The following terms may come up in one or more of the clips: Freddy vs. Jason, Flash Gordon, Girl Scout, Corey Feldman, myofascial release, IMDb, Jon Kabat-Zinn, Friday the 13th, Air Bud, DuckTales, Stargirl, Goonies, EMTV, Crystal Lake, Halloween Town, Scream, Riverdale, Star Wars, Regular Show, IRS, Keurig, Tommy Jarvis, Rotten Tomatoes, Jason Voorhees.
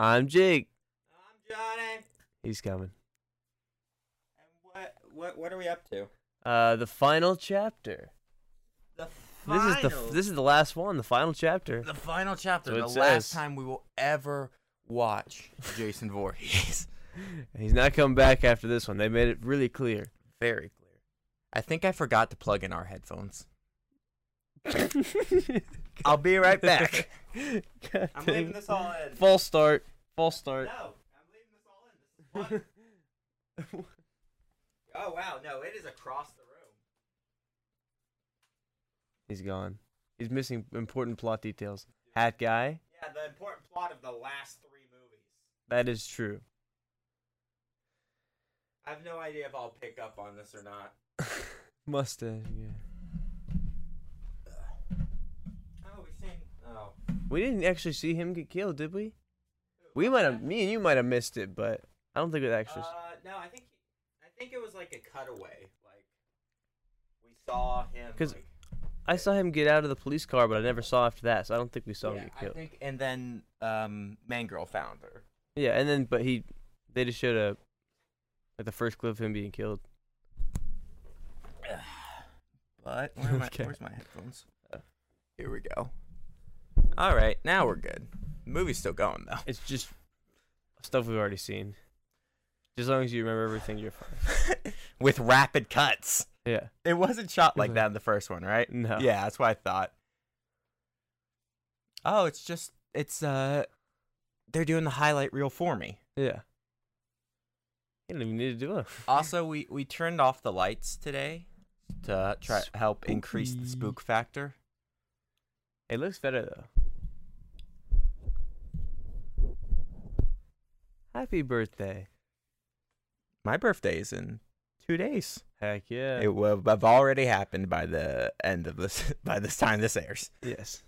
I'm Jake. I'm Johnny. He's coming. And what are we up to? The final chapter. This is the last one. The final chapter. The final chapter. The last time we will ever watch Jason Voorhees. He's not coming back after this one. They made it really clear. Very clear. I think I forgot to plug in our headphones. I'll be right back. I'm leaving this all in. Full start. Full start. No, I'm leaving this all in. This is fun. Oh, wow. No, it is across the room. He's gone. He's missing important plot details. Hat guy. Yeah, the important plot of the last three movies. That is true. I have no idea if I'll pick up on this or not. Mustache, yeah. Oh. We didn't actually see him get killed, did we? We might have, me and you might have missed it, but I don't think it actually. No, I think it was like a cutaway, like we saw him. Because like, I saw him get out of the police car, but I never saw after that, so I don't think we saw him get killed. I think, and then Mangirl found her. Yeah, and then but they just showed a like the first clip of him being killed. But where's my headphones? Here we go. All right, now we're good. The movie's still going, though. It's just stuff we've already seen. Just as long as you remember everything, you're fine. With rapid cuts. Yeah. It wasn't shot like that in the first one, right? No. Yeah, that's what I thought. Oh, it's just, they're doing the highlight reel for me. Yeah. You don't even need to do it. Also, we turned off the lights today to try to help increase the spook factor. It looks better, though. Happy birthday. My birthday is in 2 days. Heck yeah. It will have already happened by the end of this, by this time this airs. Yes.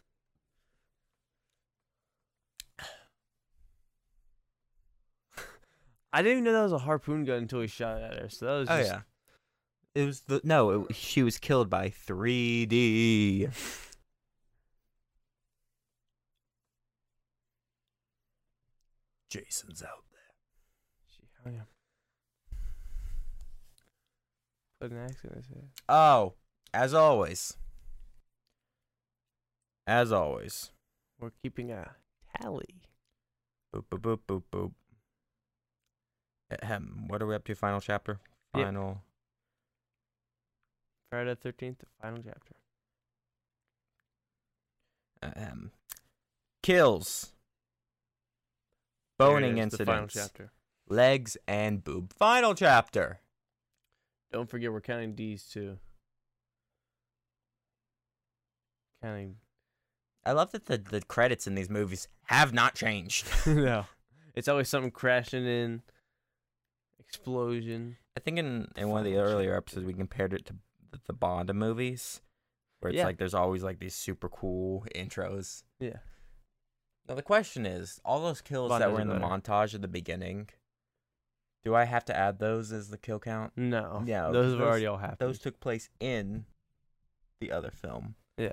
I didn't even know that was a harpoon gun until he shot at her. So that was just... Oh, yeah. It was the... No, she was killed by 3D. Jason's out there. She hung him. Put an accent in his head. Oh, as always. As always. We're keeping a tally. Boop, boop, boop, boop, boop. What are we up to? Final chapter? Final. Yep. Friday the 13th, final chapter. Kills. Boning incidents, final chapter. Legs and boob. Final chapter. Don't forget, we're counting D's too. Counting. I love that the credits in these movies have not changed. No, it's always something crashing in, explosion. I think in one of the earlier episodes we compared it to the Bond movies, where it's like there's always like these super cool intros. Yeah. Now the question is, all those kills that were in the montage at the beginning, do I have to add those as the kill count? No. Yeah, those have already all happened. Those took place in the other film. Yeah.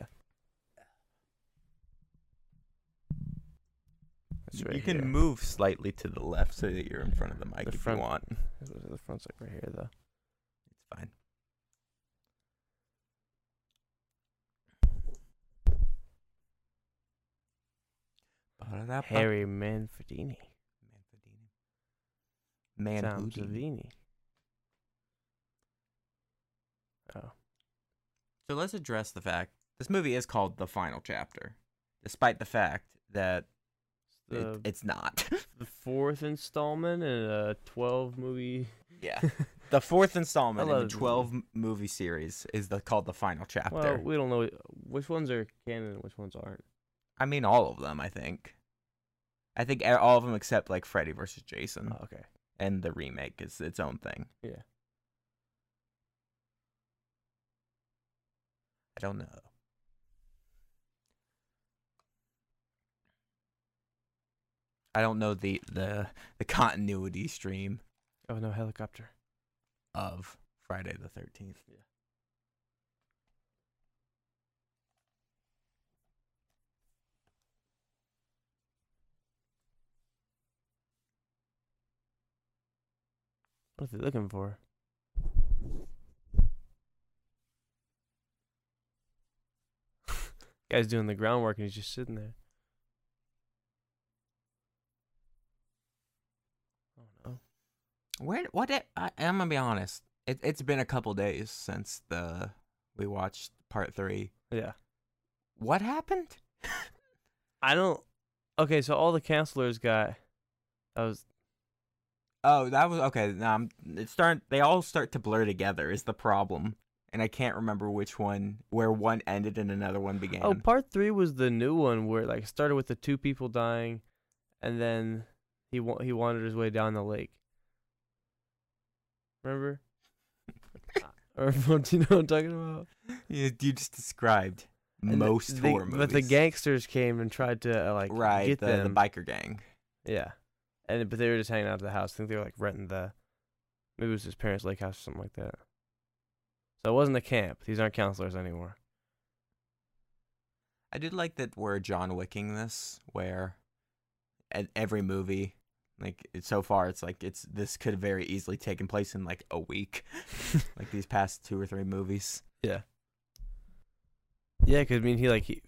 You can move slightly to the left so that you're in front of the mic if you want. The front's like right here, though. It's fine. Harry Manfredini. Manfredini. Oh. So let's address the fact this movie is called The Final Chapter, despite the fact that it's not. The fourth installment in a 12-movie. Yeah. The fourth installment in a 12-movie series is called The Final Chapter. Well, we don't know which ones are canon and which ones aren't. I mean, all of them, I think. I think all of them except, like, Freddy vs. Jason. Oh, okay. And the remake is its own thing. Yeah. I don't know. I don't know the continuity stream. Oh, no, helicopter. Of Friday the 13th. Yeah. What are they looking for? Guy's doing the groundwork and he's just sitting there. Oh no. Where? What? I'm gonna be honest. It's been a couple days since we watched part 3. Yeah. What happened? I don't. Okay, so all the counselors got. That was okay. Now They all start to blur together. Is the problem? And I can't remember which one, where one ended and another one began. Oh, part 3 was the new one where it like started with the 2 people dying, and then he wandered his way down the lake. Remember? Or do you know what I'm talking about? You just described and most horror movies. But the gangsters came and tried to get them. The biker gang. Yeah, but they were just hanging out at the house. I think they were renting maybe it was his parents' lake house or something like that. So it wasn't a camp. These aren't counselors anymore. I did like that we're John Wicking this, where at every movie, so far, this could have very easily taken place in a week, these past 2 or 3 movies. Yeah. Yeah, because he.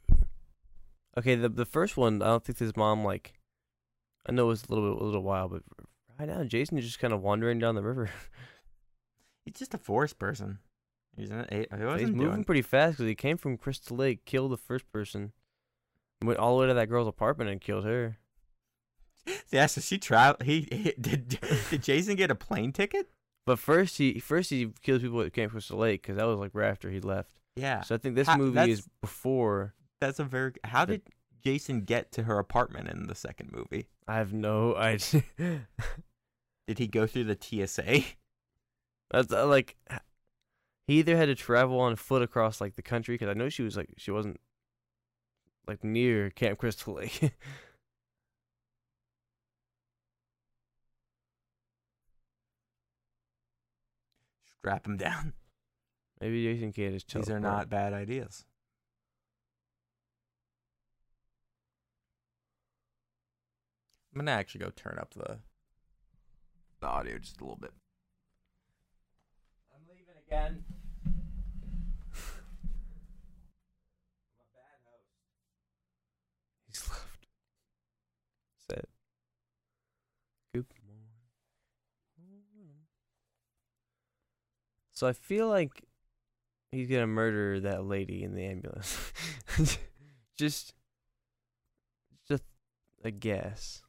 Okay, the first one, I don't think his mom I know it was a little while, but right now Jason is just kind of wandering down the river. He's just a forest person. He's moving pretty fast because he came from Crystal Lake, killed the first person, went all the way to that girl's apartment and killed her. Yeah, so she traveled. Did Jason get a plane ticket? But first he killed people that came from Crystal Lake because that was right after he left. Yeah. So I think this movie is before. That's a very. How did Jason get to her apartment in the second movie? I have no idea. Did he go through the TSA? That's He either had to travel on foot across the country because I know she was she wasn't near Camp Crystal Lake. Strap him down. Maybe Jason can't just chill. These are not bad ideas. I'm gonna actually go turn up the audio just a little bit. I'm leaving again. Set. Good morning. So I feel like he's gonna murder that lady in the ambulance. just a guess.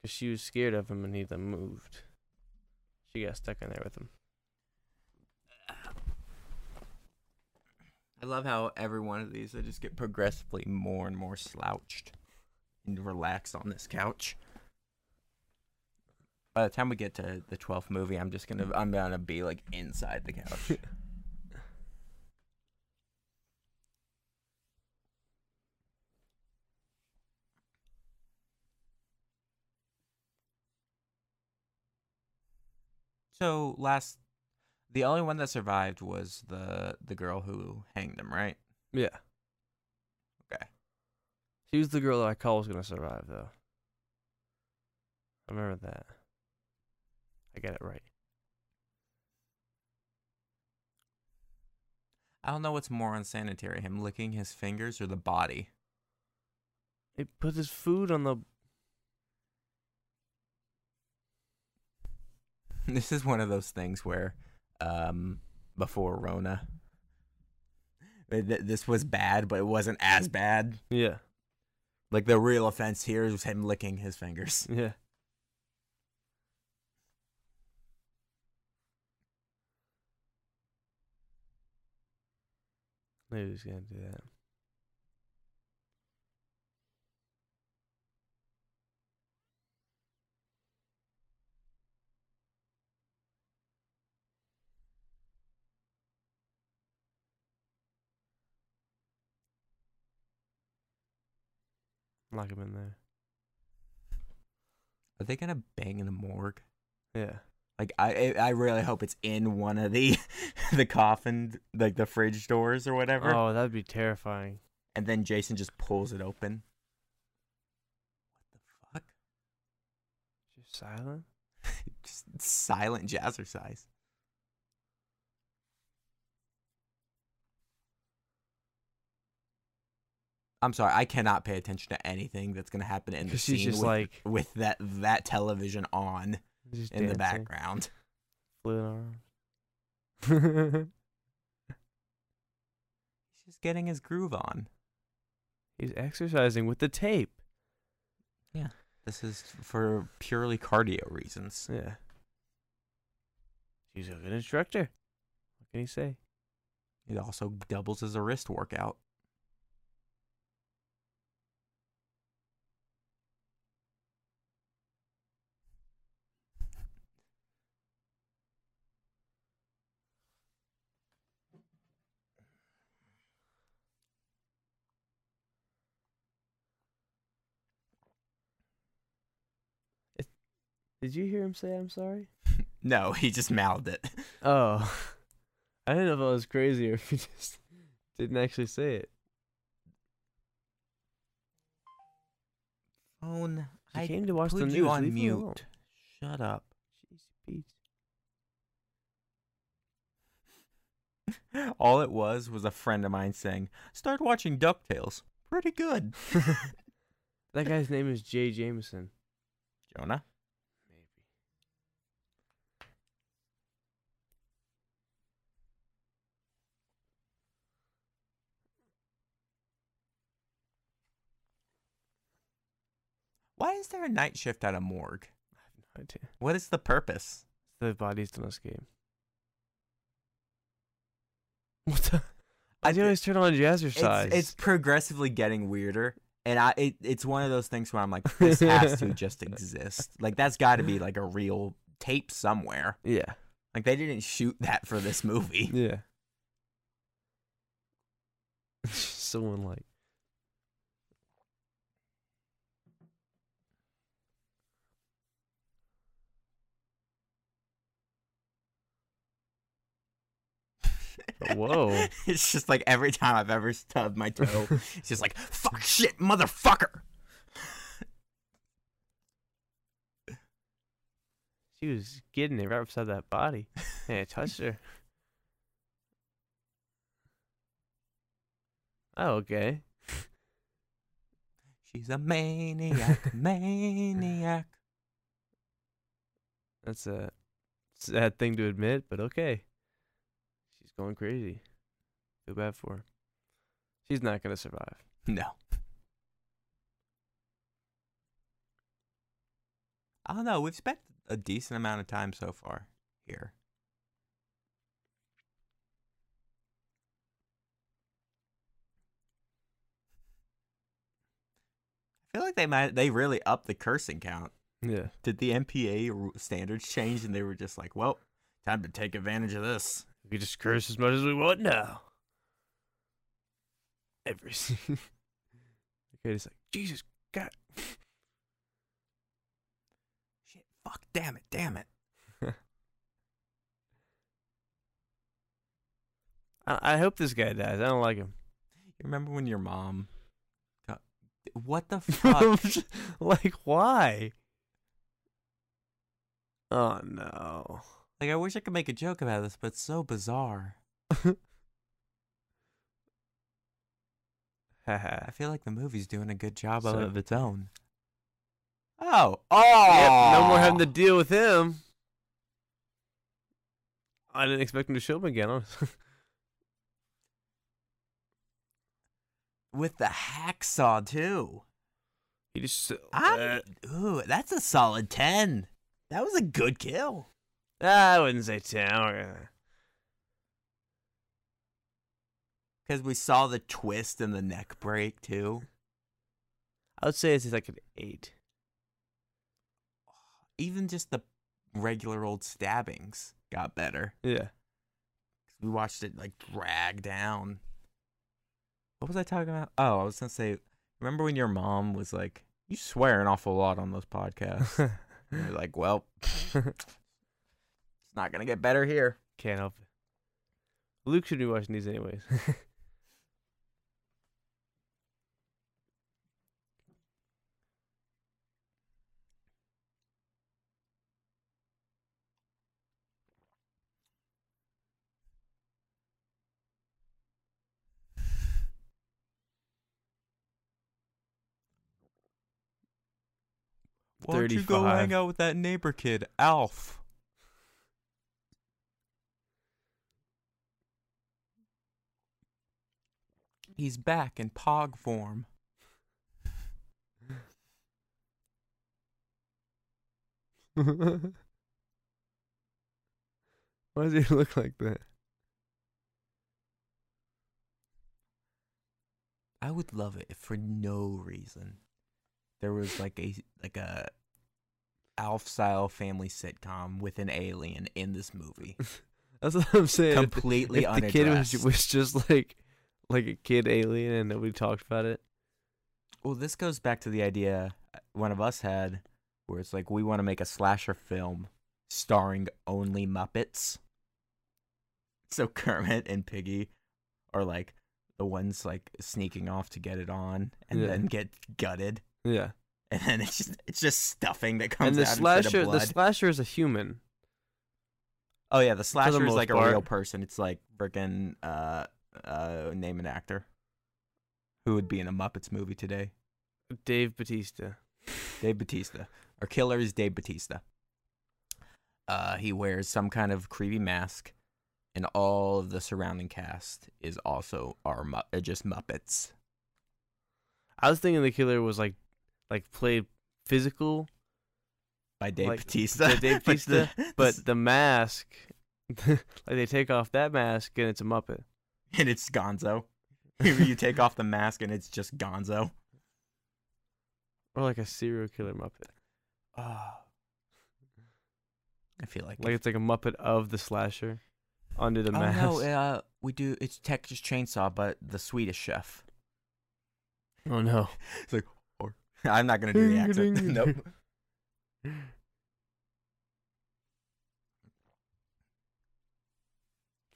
'Cause she was scared of him and he moved. She got stuck in there with him. I love how every one of these, I just get progressively more and more slouched and relaxed on this couch. By the time we get to the 12th movie, I'm gonna be inside the couch. So the only one that survived was the girl who hanged him, right? Yeah. Okay. She was the girl that I call was going to survive, though. I remember that. I got it right. I don't know what's more unsanitary, him licking his fingers or the body. It put his food on the... This is one of those things where... before Rona. This was bad, but it wasn't as bad. Yeah. The real offense here was him licking his fingers. Yeah. Maybe he's gonna do that. Lock him in there. Are they gonna bang in the morgue? Yeah. I really hope it's in one of the the coffin, the fridge doors or whatever. Oh, that'd be terrifying. And then Jason just pulls it open. What the fuck? Just silent? Just silent jazzercise. I'm sorry, I cannot pay attention to anything that's gonna happen in the scene. She's just with, like, with that television on in dancing. The background. Flailing arms. He's just getting his groove on. He's exercising with the tape. Yeah, this is for purely cardio reasons. Yeah. She's a good instructor. What can he say? It also doubles as a wrist workout. Did you hear him say I'm sorry? No, he just mouthed it. Oh. I didn't know if I was crazy or if he just didn't actually say it. Phone. I came to watch the news. You on mute. Shut up. Jeez, Pete. All it was a friend of mine saying, "Start watching DuckTales. Pretty good." That guy's name is Jay Jameson. Jonah? Why is there a night shift at a morgue? I have no idea. What is the purpose? The bodies don't escape. What the? I always turn on jazzercise. It's progressively getting weirder, and it's one of those things where I'm like, this has to just exist. Like, that's got to be like a real tape somewhere. Yeah. Like, they didn't shoot that for this movie. Yeah. Someone like. Whoa. It's just like every time I've ever stubbed my toe, it's just like, fuck, shit, motherfucker. She was getting it right beside that body. And I touched her. Oh, okay. She's a maniac, maniac. That's a sad thing to admit, but okay. She's going crazy. Too bad for her. She's not going to survive. No. I don't know. We've spent a decent amount of time so far here. I feel like they really upped the cursing count. Yeah. Did the MPA standards change and they were just like, well, time to take advantage of this. We can just curse as much as we want now. Every scene. Okay, it's like, Jesus, God. Shit, fuck, damn it, damn it. I hope this guy dies. I don't like him. You remember when your mom... What the fuck? Like, why? Oh, no. Like, I wish I could make a joke about this, but it's so bizarre. I feel like the movie's doing a good job of its own. Oh! Oh! Yep, no more having to deal with him. I didn't expect him to show up again, honestly. With the hacksaw, too. He just... Ooh, that's a solid 10. That was a good kill. I wouldn't say 10. Because we saw the twist and the neck break, too. I would say it's like an 8. Even just the regular old stabbings got better. Yeah. We watched it, like, drag down. What was I talking about? Oh, I was going to say, remember when your mom was like, you swear an awful lot on those podcasts. And you're like, well... Not gonna get better here. Can't help it. Luke should be watching these anyways. Why don't you go hang out with that neighbor kid, Alf? He's back in pog form. Why does he look like that? I would love it if for no reason there was like a Alf style family sitcom with an alien in this movie. That's what I'm saying. Completely unaddressed. The kid was just like a kid alien and nobody talked about it. Well, this goes back to the idea one of us had where it's like we want to make a slasher film starring only Muppets. So Kermit and Piggy are like the ones like sneaking off to get it on and then get gutted. Yeah. And then it's just stuffing that comes out instead of blood. And the slasher is a human. Oh yeah, the slasher is like a real person. It's like freaking name an actor who would be in a Muppets movie today. Dave Bautista. Dave Bautista. Our killer is Dave Bautista. He wears some kind of creepy mask, and all of the surrounding cast is also just Muppets. I was thinking the killer was like played physical by Dave Bautista. By Dave Bautista, but the mask, like they take off that mask and it's a Muppet. And it's Gonzo. You take off the mask and it's just Gonzo. Or like a serial killer Muppet. I feel like it's like a Muppet of the slasher under the mask. Oh no, we do. It's Texas Chainsaw, but the Swedish Chef. Oh no! It's like I'm not gonna do the accent. Nope.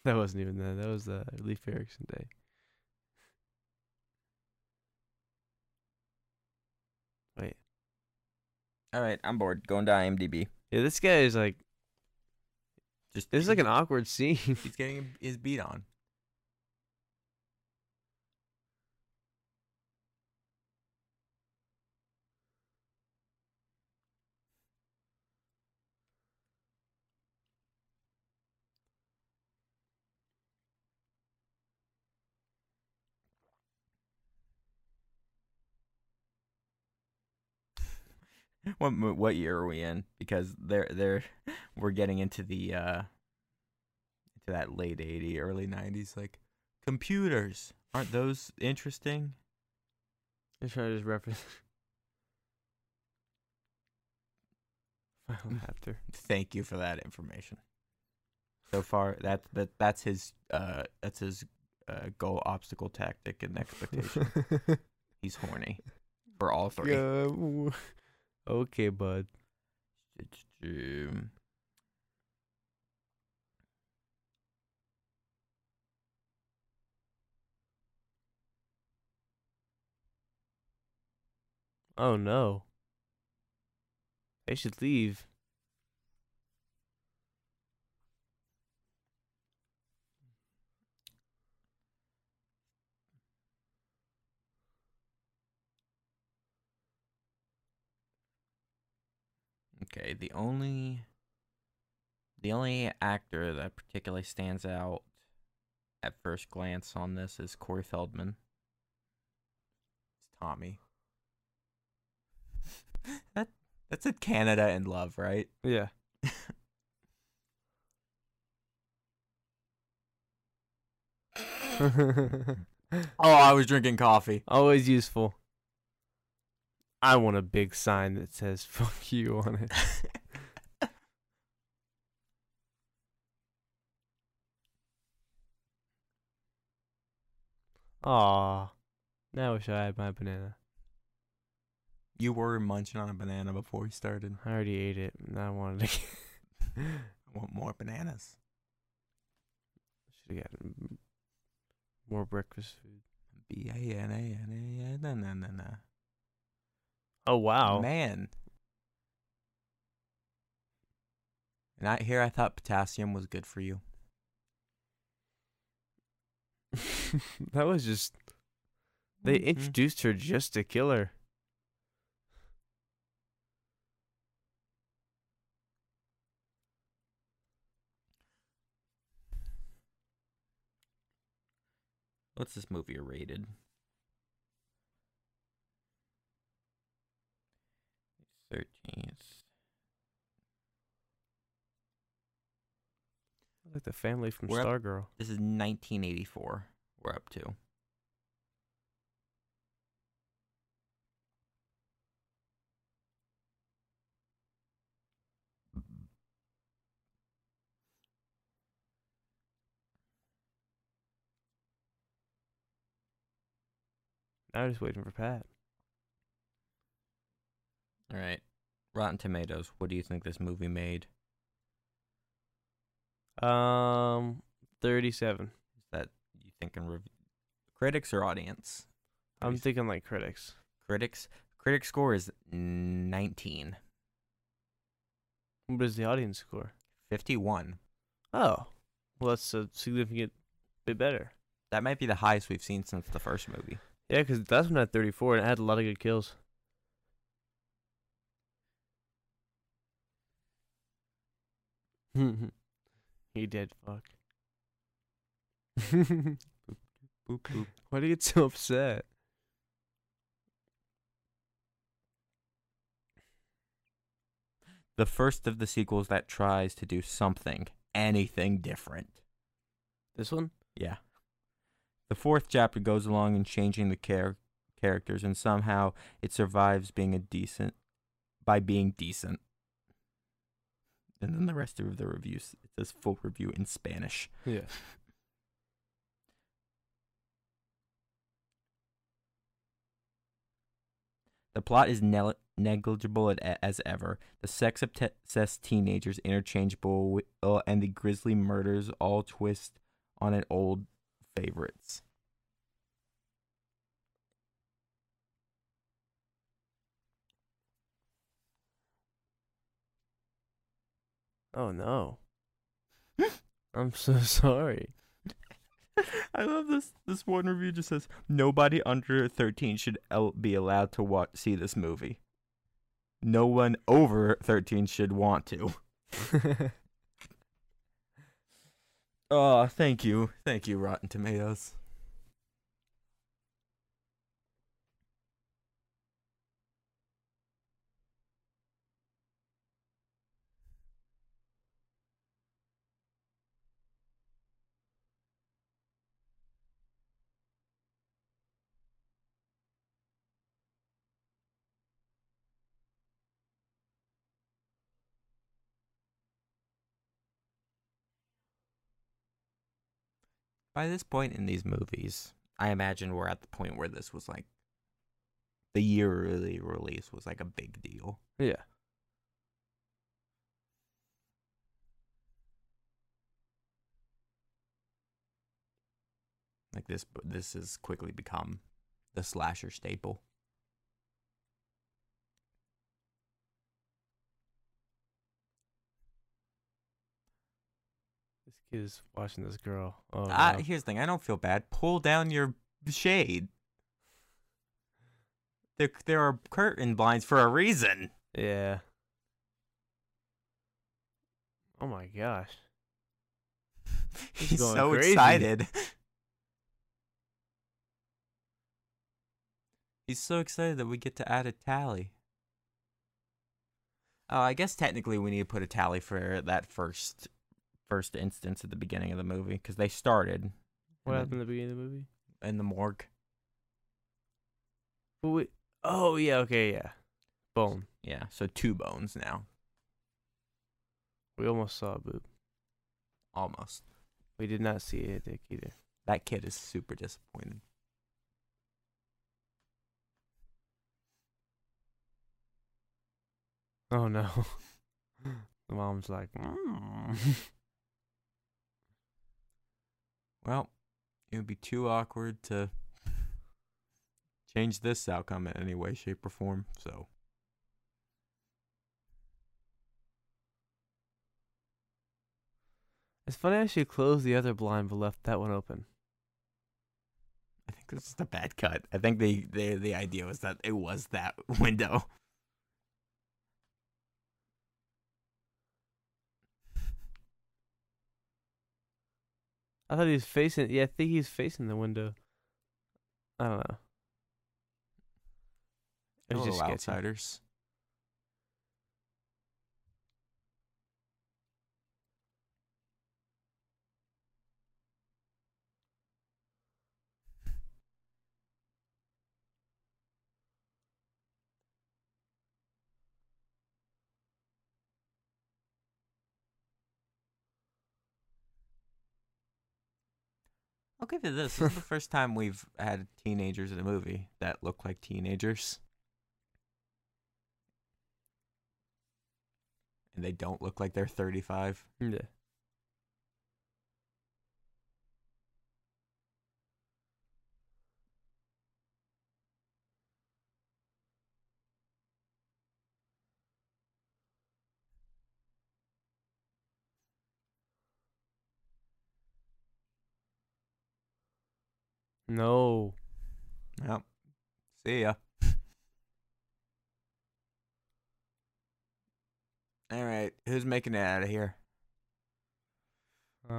That wasn't even that. That was the Leif Erikson day. Wait. All right, I'm bored. Going to IMDb. Yeah, this guy is like. This is like an awkward scene. He's getting his beat on. What year are we in? Because we're getting into the into that late 80s, early 90s. Like computers, aren't those interesting? I'm trying to just reference. Thank you for that information. So far, that's his goal, obstacle, tactic, and expectation. He's horny for all three. Okay, bud. Oh no. They should leave. Okay, the only actor that particularly stands out at first glance on this is Corey Feldman. It's Tommy. That's a Canada and love, right? Yeah. I was drinking coffee. Always useful. I want a big sign that says "fuck you" on it. Aw, now I wish I had my banana. You were munching on a banana before we started. I already ate it, and I wanted to. I want more bananas. Should have gotten more breakfast food. Banana. Oh wow, man! And I thought potassium was good for you. That was just—they introduced her just to kill her. What's this movie rated? Like the family from Stargirl. This is 1984. We're up to. I was just waiting for Pat. All right. Rotten Tomatoes. What do you think this movie made? 37. Is that you thinking critics or audience? I'm thinking like critics. Critics. Critic score is 19. What is the audience score? 51. Oh, well, that's a significant bit better. That might be the highest we've seen since the first movie. Yeah, because that's when I had 34, and it had a lot of good kills. He did, fuck. Boop, boop, boop. Why do you get so upset? The first of the sequels that tries to do something, anything different. This one? Yeah. The fourth chapter goes along in changing the characters, and somehow it survives being decent. And then the rest of the reviews, it says full review in Spanish. Yeah. The plot is negligible as ever. The sex-obsessed teenagers interchangeable, and the grisly murders all twist on an old favorites. Oh no. I'm so sorry. I love this. This one review just says, nobody under 13 should be allowed to see this movie. No one over 13 should want to. Oh, thank you. Thank you, Rotten Tomatoes. By this point in these movies, I imagine we're at the point where this was like the yearly release was like a big deal. Yeah. Like this has quickly become the slasher staple. He's watching this girl. Oh, no. Here's the thing. I don't feel bad. Pull down your shade. There are curtain blinds for a reason. Yeah. Oh my gosh. He's so crazy. Excited. He's so excited that we get to add a tally. Oh, I guess technically we need to put a tally for that first instance at the beginning of the movie, because they started. What happened at the beginning of the movie? In the morgue. Oh, yeah, okay, yeah. Bone. Yeah, so 2 bones now. We almost saw a boob. Almost. We did not see a dick either. That kid is super disappointed. Oh, no. The mom's like, Well, it would be too awkward to change this outcome in any way, shape, or form, so. It's funny I should close the other blind but left that one open. I think this is a bad cut. I think the idea was that it was that window. I thought he was facing. Yeah, I think he's facing the window. I don't know. It was just Outsiders. I'll give you this. This is the first time we've had teenagers in a movie that look like teenagers. And they don't look like they're 35. Yeah. No. Yep. See ya. All right. Who's making it out of here? We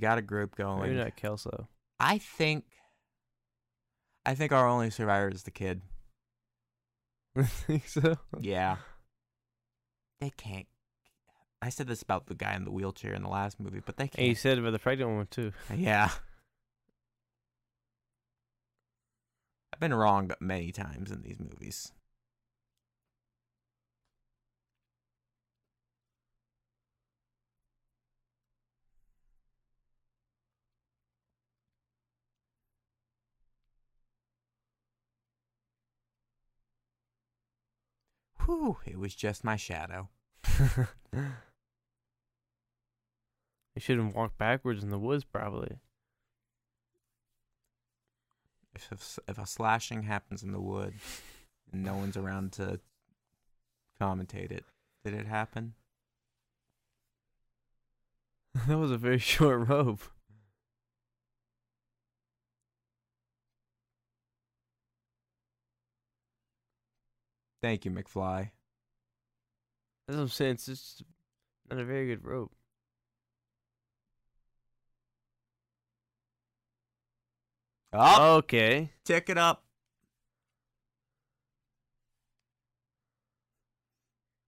got a group going. Maybe not Kelso. I think our only survivor is the kid. I think so. Yeah. They can't. I said this about the guy in the wheelchair in the last movie, but they can't. And you said about the pregnant woman, too. Yeah. I've been wrong many times in these movies. Whew, it was just my shadow. They shouldn't walk backwards in the woods, probably. If a slashing happens in the woods and no one's around to commentate it, did it happen? That was a very short rope. Thank you, McFly. That's what I'm saying. It's just not a very good rope. Oh, okay. Tick it up.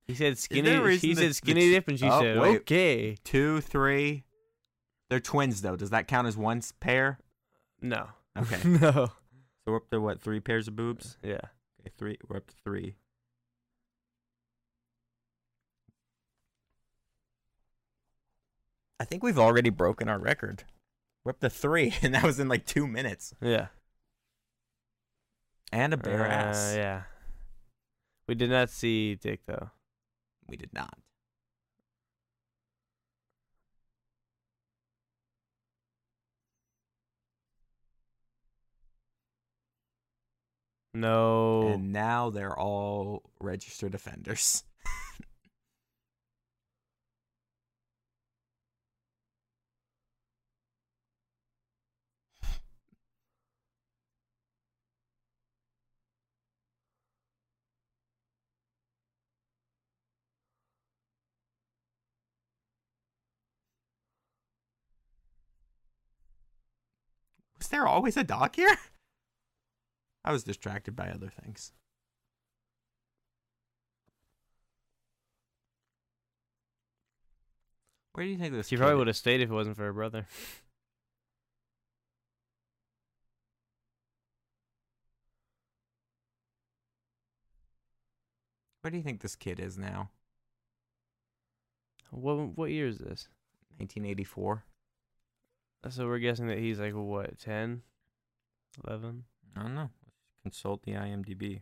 He said skinny. He said skinny dip, and she said wait. Okay. 2, 3. They're twins, though. Does that count as one pair? No. Okay. No. So we're up to what? 3 pairs of boobs? Yeah. Okay, 3. We're up to 3. I think we've already broken our record. We're up to 3, and that was in like 2 minutes. Yeah. And a bare ass. Yeah. We did not see dick, though. We did not. No. And now they're all registered offenders. Is there always a dog here? I was distracted by other things. Where do you think this? She probably would have stayed if it wasn't for her brother. Where do you think this kid is now? What year is this? 1984. So we're guessing that he's like, what, 10? 11? I don't know. Let's consult the IMDb.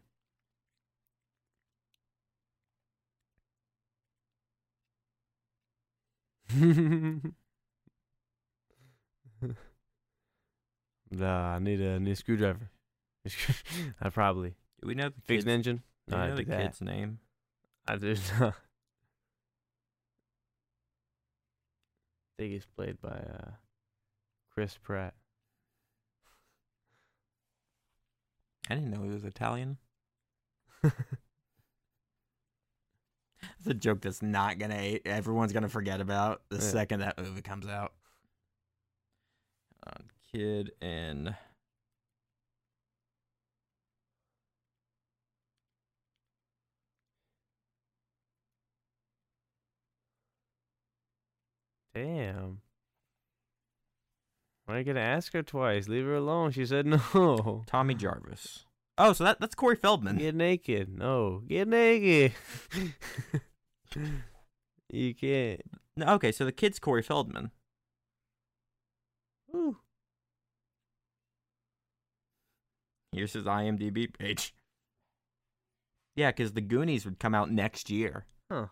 Nah, I need a new screwdriver. I probably. Do we know the fixed engine? Do we know the kid's name? I do not. I think he's played by... Chris Pratt. I didn't know he was Italian. That's a joke that's not going to... Everyone's going to forget about the second that movie comes out. kid and damn. Why are you gonna ask her twice? Leave her alone. She said no. Tommy Jarvis. Oh, so that's Corey Feldman. Get naked. No, get naked. You can't. No, okay, so the kid's Corey Feldman. Ooh. Here's his IMDb page. Yeah, because the Goonies would come out next year. Huh.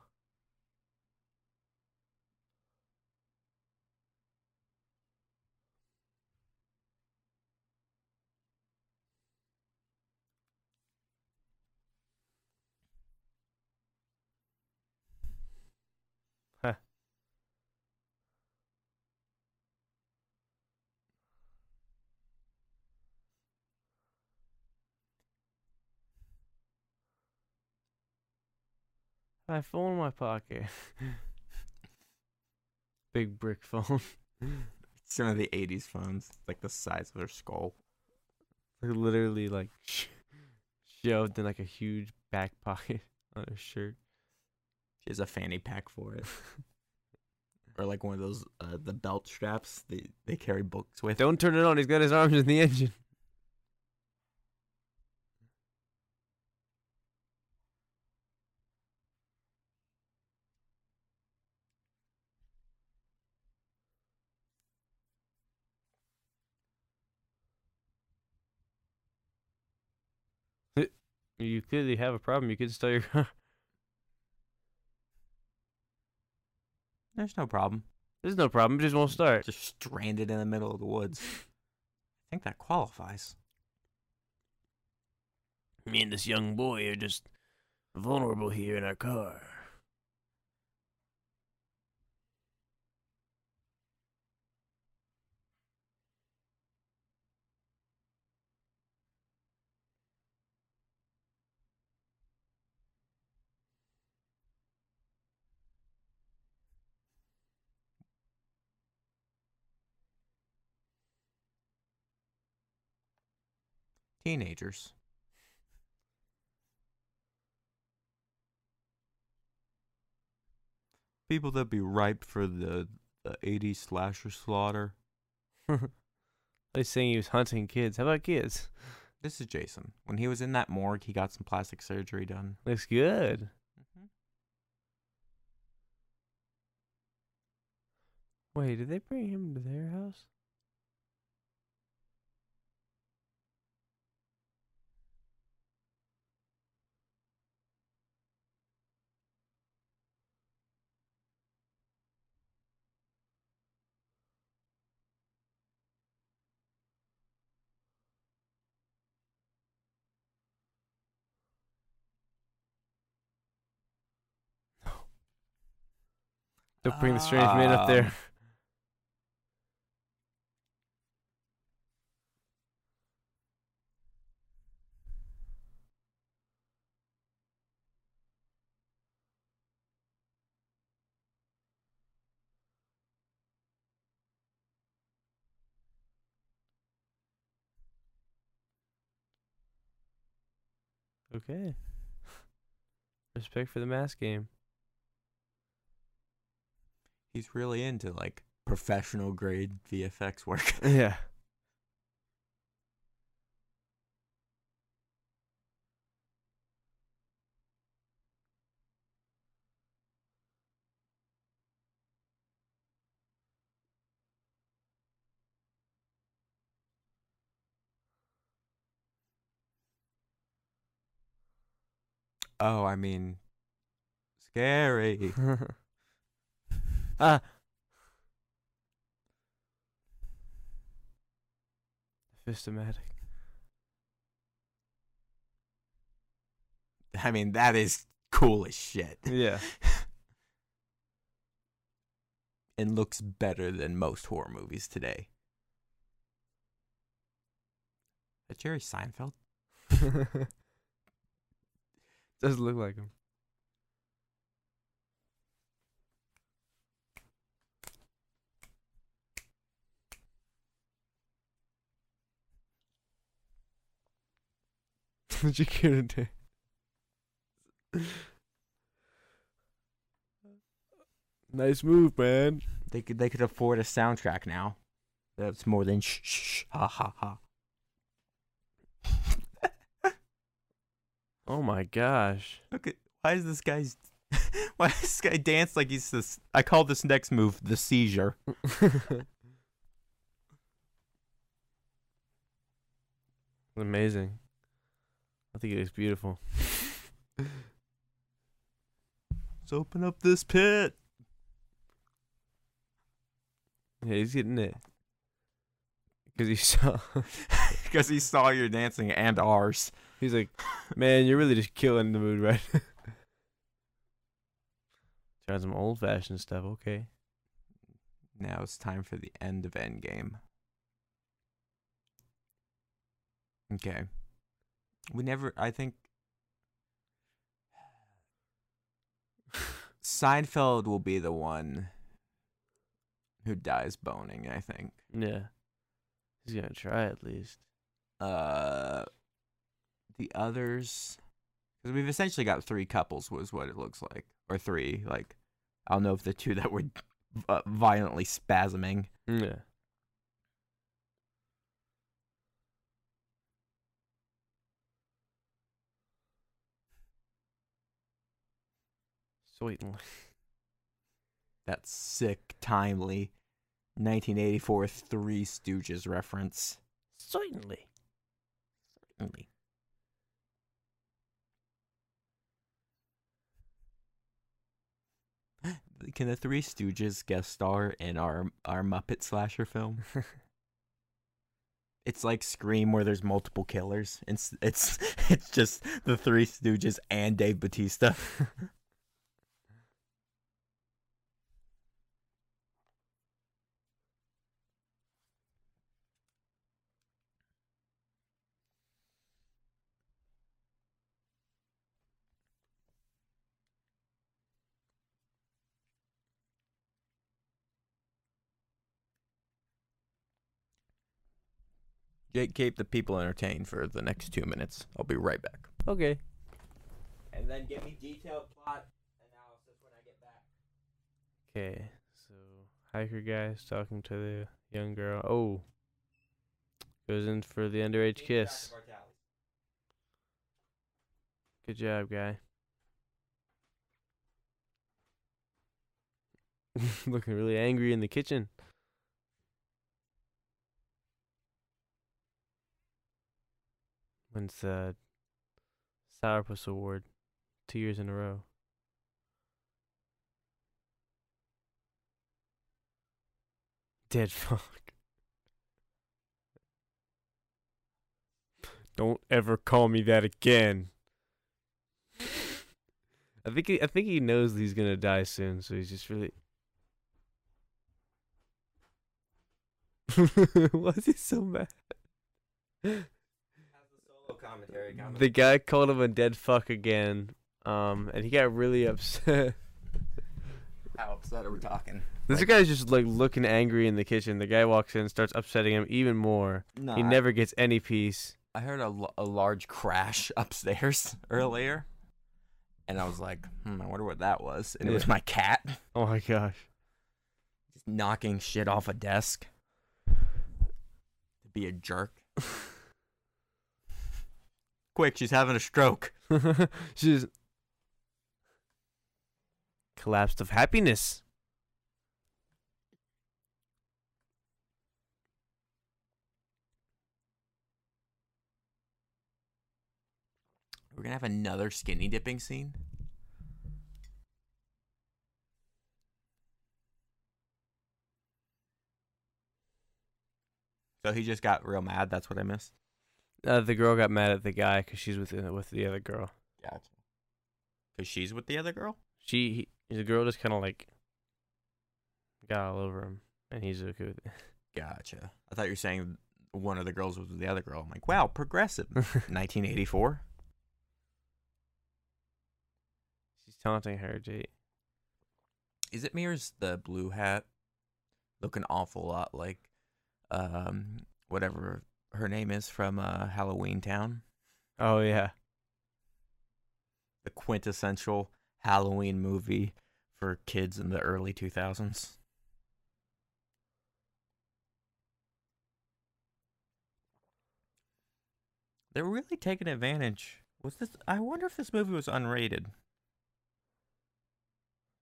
My phone in my pocket. Big brick phone. It's one of the 80s phones. Like the size of their skull. They're literally like shoved in like a huge back pocket on her shirt. She has a fanny pack for it. Or like one of those, the belt straps they carry books with. Don't turn it on. He's got his arms in the engine. You clearly have a problem. You could start your car. There's no problem. There's no problem. It just won't start. Just stranded in the middle of the woods. I think that qualifies. Me and this young boy are just vulnerable here in our car. Teenagers. People that be ripe for the 80s slasher slaughter. They saying he was hunting kids. How about kids? This is Jason. When he was in that morgue, he got some plastic surgery done. Looks good. Mm-hmm. Wait, did they bring him to their house? Don't bring the strange man up there. Okay. Respect for the mass game. He's really into, like, professional grade VFX work. Yeah. Oh, I mean, scary. Systematic. I mean, that is cool as shit. Yeah. And looks better than most horror movies today. Is that Jerry Seinfeld? Does look like him. security. Nice move, man. They could afford a soundtrack now. That's more than shh, shh, ha, ha, ha. Oh my gosh! Look at why does this guy dance like he's this? I call this next move the seizure. Amazing. I think it looks beautiful. Let's open up this pit. Yeah, he's getting it. Because he saw your dancing and ours. He's like, man, you're really just killing the mood, right? Trying some old-fashioned stuff, okay. Now it's time for the end of Endgame. Okay. I think... Seinfeld will be the one who dies boning, I think. Yeah. He's gonna try at least. The others, because we've essentially got three couples, was what it looks like, or three. Like, I don't know if the two that were violently spasming. Yeah. Sweetly. That's sick, timely. 1984 Three Stooges reference. Certainly. Certainly. Can the Three Stooges guest star in our Muppet slasher film? It's like Scream where there's multiple killers. It's just the Three Stooges and Dave Bautista. Jake, keep the people entertained for the next 2 minutes. I'll be right back. Okay. And then give me detailed plot analysis when I get back. Okay, so hiker guy's talking to the young girl. Oh. Goes in for the underage kiss. Good job, guy. Looking really angry in the kitchen. Wins the Sourpuss Award 2 years in a row. Dead fuck. Don't ever call me that again. I think he knows that he's gonna die soon, so he's just really. Why is he so mad? The guy called him a dead fuck again, and he got really upset. How upset are we talking? This guy's just like looking angry in the kitchen. The guy walks in, starts upsetting him even more. Nah, he never gets any peace. I heard a large crash upstairs earlier, and I was like, I wonder what that was. And it was my cat. Oh my gosh! Just knocking shit off a desk. To be a jerk. Quick, she's having a stroke. She's collapsed of happiness. We're gonna have another skinny dipping scene. So he just got real mad. That's what I missed. The girl got mad at the guy because she's with the other girl. Gotcha. Because she's with the other girl? The girl just kind of like got all over him, and he's okay with it. Gotcha. I thought you were saying one of the girls was with the other girl. I'm like, wow, progressive. 1984. She's taunting her, Jake. Is it me or is the blue hat looking awful lot like whatever... her name is from Halloween Town. Oh, yeah. The quintessential Halloween movie for kids in the early 2000s. They're really taking advantage. Was this? I wonder if this movie was unrated.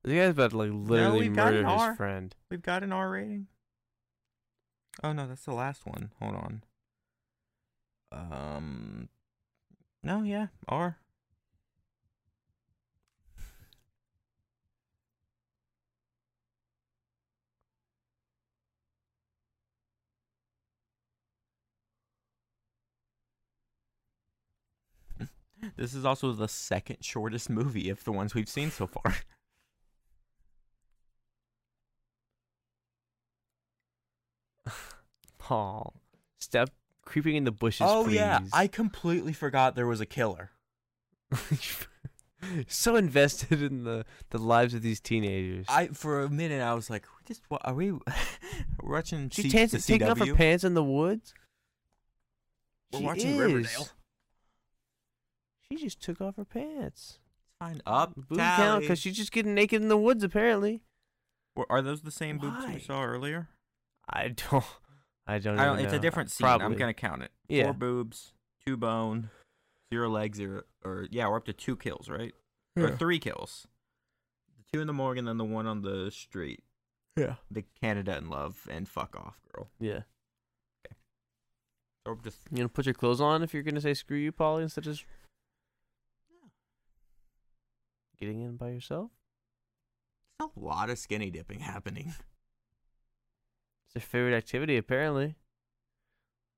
The guy's about to like literally murder his friend. We've got an R rating. Oh no, that's the last one. Hold on. No, yeah, R. This is also the second shortest movie of the ones we've seen so far. Paul, stop creeping in the bushes. Oh please. Yeah, I completely forgot there was a killer. So invested in the lives of these teenagers. I for a minute I was like, are we watching? She chances taking off her pants in the woods. We're watching Riverdale. She just took off her pants. Fine. Up. Boob count, because she's just getting naked in the woods, apparently. Well, are those the same boobs we saw earlier? I don't know. It's a different scene. Probably. I'm going to count it. Yeah. 4 boobs, 2 bone, 0 legs, yeah, we're up to 2 kills, right? Yeah. Or 3 kills. The 2 in the morgue and then the 1 on the street. Yeah. The Canada in love and fuck off, girl. Yeah. Okay. So we're just... You going to put your clothes on if you're going to say screw you, Polly, instead of just... Getting in by yourself? There's a lot of skinny dipping happening. It's their favorite activity, apparently.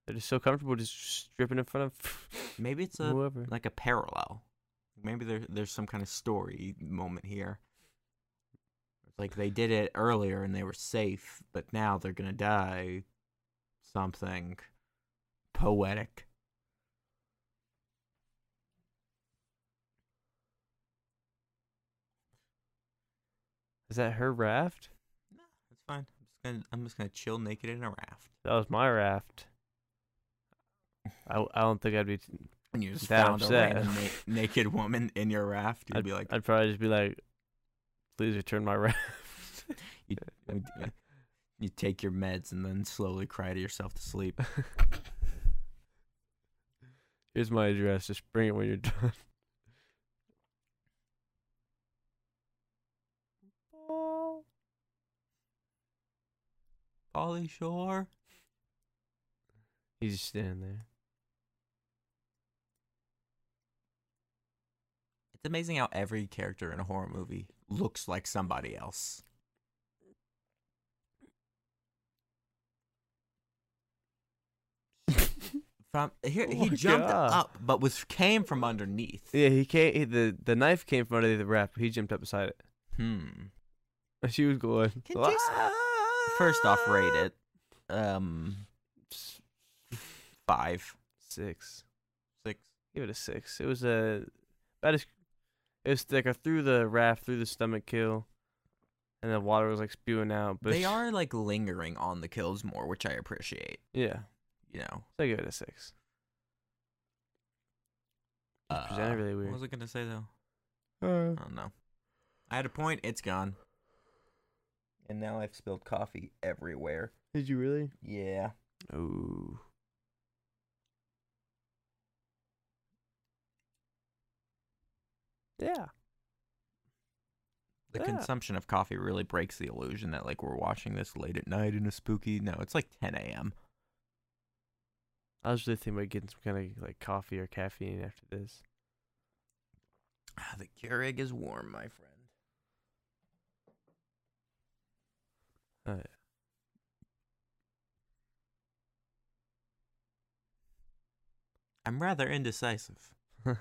They're just so comfortable just stripping in front of maybe it's whoever. Like a parallel. Maybe there's some kind of story moment here. Like they did it earlier and they were safe, but now they're gonna die. Something poetic. Is that her raft? No, that's fine. I'm just gonna chill naked in a raft. That was my raft. I don't think I'd be. When you just found upset. A random naked woman in your raft, you'd be like, I'd probably just be like, please return my raft. you take your meds and then slowly cry to yourself to sleep. Here's my address. Just bring it when you're done. Polly Shore. He's just standing there. It's amazing how every character in a horror movie looks like somebody else. From here, he jumped up, but came from underneath. Yeah, he came. The knife came from underneath the wrap. He jumped up beside it. She was going. First off, rate it. 5. 6. 6. Give it a 6. It was a... It was like a through the raft, through the stomach kill. And the water was like spewing out. But they are like lingering on the kills more, which I appreciate. Yeah. You know. So I give it a 6. Presented really weird. What was I going to say, though? I don't know. I had a point. It's gone. And now I've spilled coffee everywhere. Did you really? Yeah. Ooh. Yeah. The consumption of coffee really breaks the illusion that, like, we're watching this late at night in a spooky... No, it's like 10 a.m. I was really thinking about getting some kind of, like, coffee or caffeine after this. The Keurig is warm, my friend. Oh, yeah. I'm rather indecisive. Okay,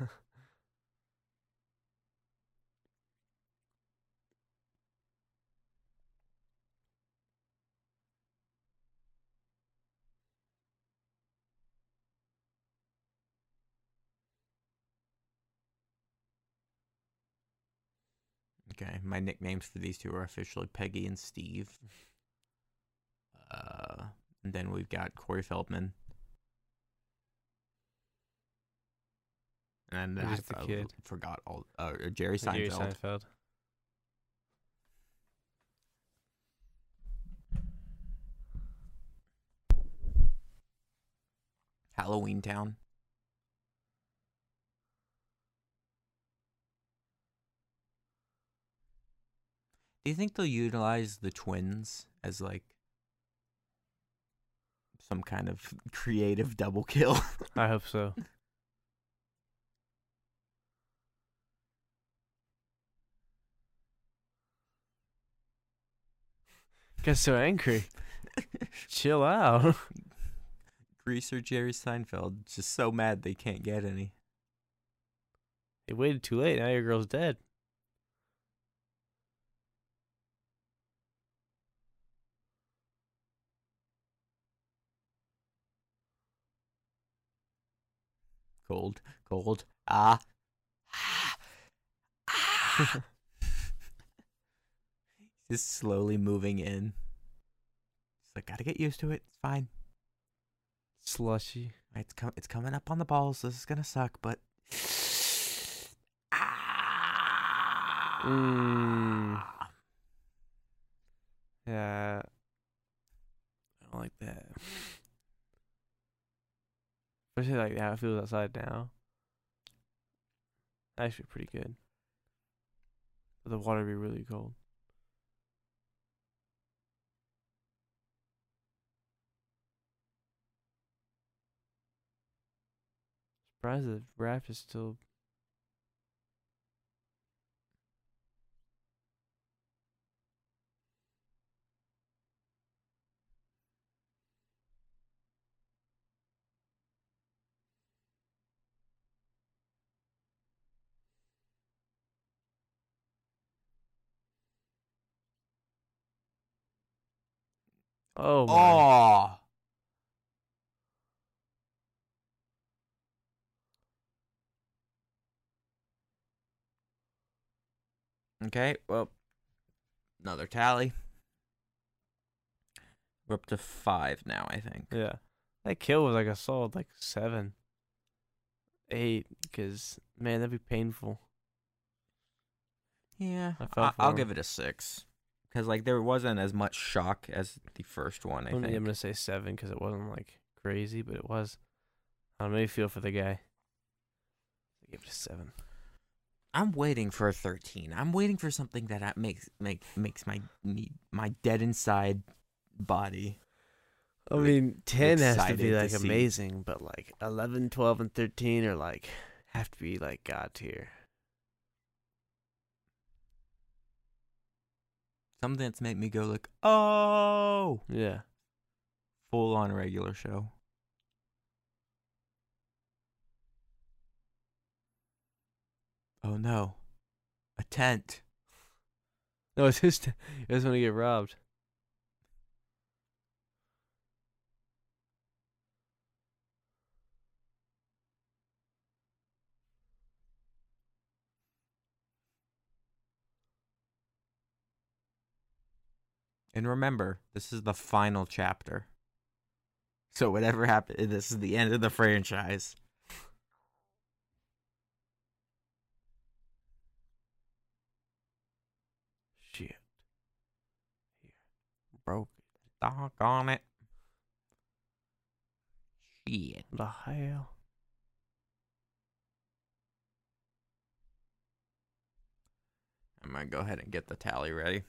my nicknames for these two are officially Peggy and Steve. And then we've got Corey Feldman. And then Jerry Seinfeld. Jerry Seinfeld. Halloween Town. Do you think they'll utilize the twins as like some kind of creative double kill? I hope so. Got so angry. Chill out. Greaser Jerry Seinfeld, just so mad they can't get any. They waited too late. Now your girl's dead. Cold, cold, Just slowly moving in. Just like, gotta get used to it. It's fine. Slushy. It's coming up on the balls. This is gonna suck, but. Yeah. I don't like that. Especially like how it feels outside now. Actually, pretty good. But the water would be really cold. Surprised the raft is still. Oh my. Oh. Okay, well, another tally. We're up to 5 now, I think. Yeah. That kill was like a solid, like, 7, 8, because, man, that'd be painful. Yeah, I'll give it a 6, because, like, there wasn't as much shock as the first one, I think. I'm going to say 7, because it wasn't, like, crazy, but it was. I don't know, feel for the guy. I give it a 7. I'm waiting for a 13. I'm waiting for something that makes my dead inside body. I mean, 10 has to be like amazing, but like 11, 12, and 13 are like have to be like God tier. Something that's made me go like, oh yeah, full on regular show. Oh no, a tent. No, it's his tent. He doesn't want to get robbed. And remember, this is the final chapter. So whatever happened, this is the end of the franchise. Broke the dog on it. Shit. The hell? I'm going to go ahead and get the tally ready.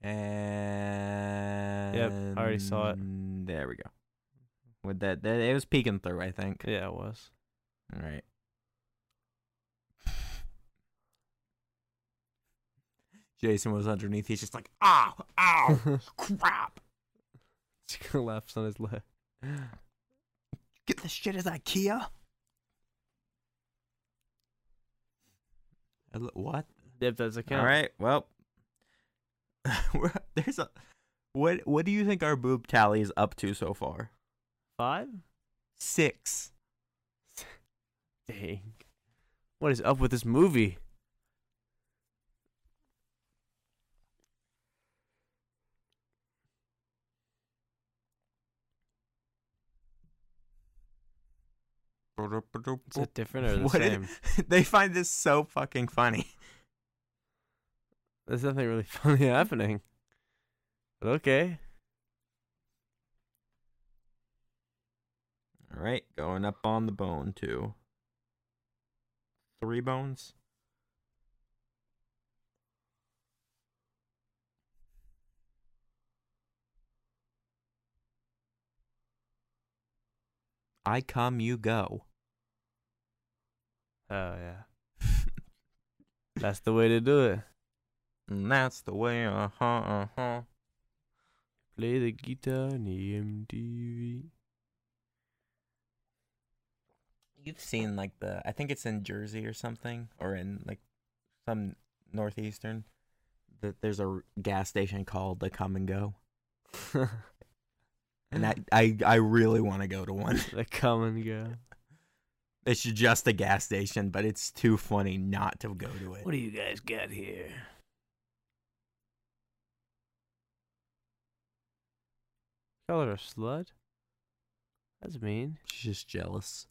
And. Yep, I already saw it. There we go. With that, it was peeking through, I think. Yeah, it was. All right. Jason was underneath. He's just like, ow, ow, crap. She collapsed on his leg. Get the shit as IKEA. What? Yep, that's a count. All right. Well, there's a. What do you think our boob tally is up to so far? 5, 6. Dang. What is up with this movie? Is it different or the same? They find this so fucking funny. There's nothing really funny happening. But okay. All right, going up on the bone too. 3 bones. I come, you go. Oh, yeah. That's the way to do it. And that's the way, Play the guitar on EMTV. You've seen, like, I think it's in Jersey or something, or in, like, some northeastern, that there's a gas station called the Come and Go. And I really want to go to one. The Come and Go. It's just a gas station, but it's too funny not to go to it. What do you guys got here? Call her a slut? That's mean. She's just jealous.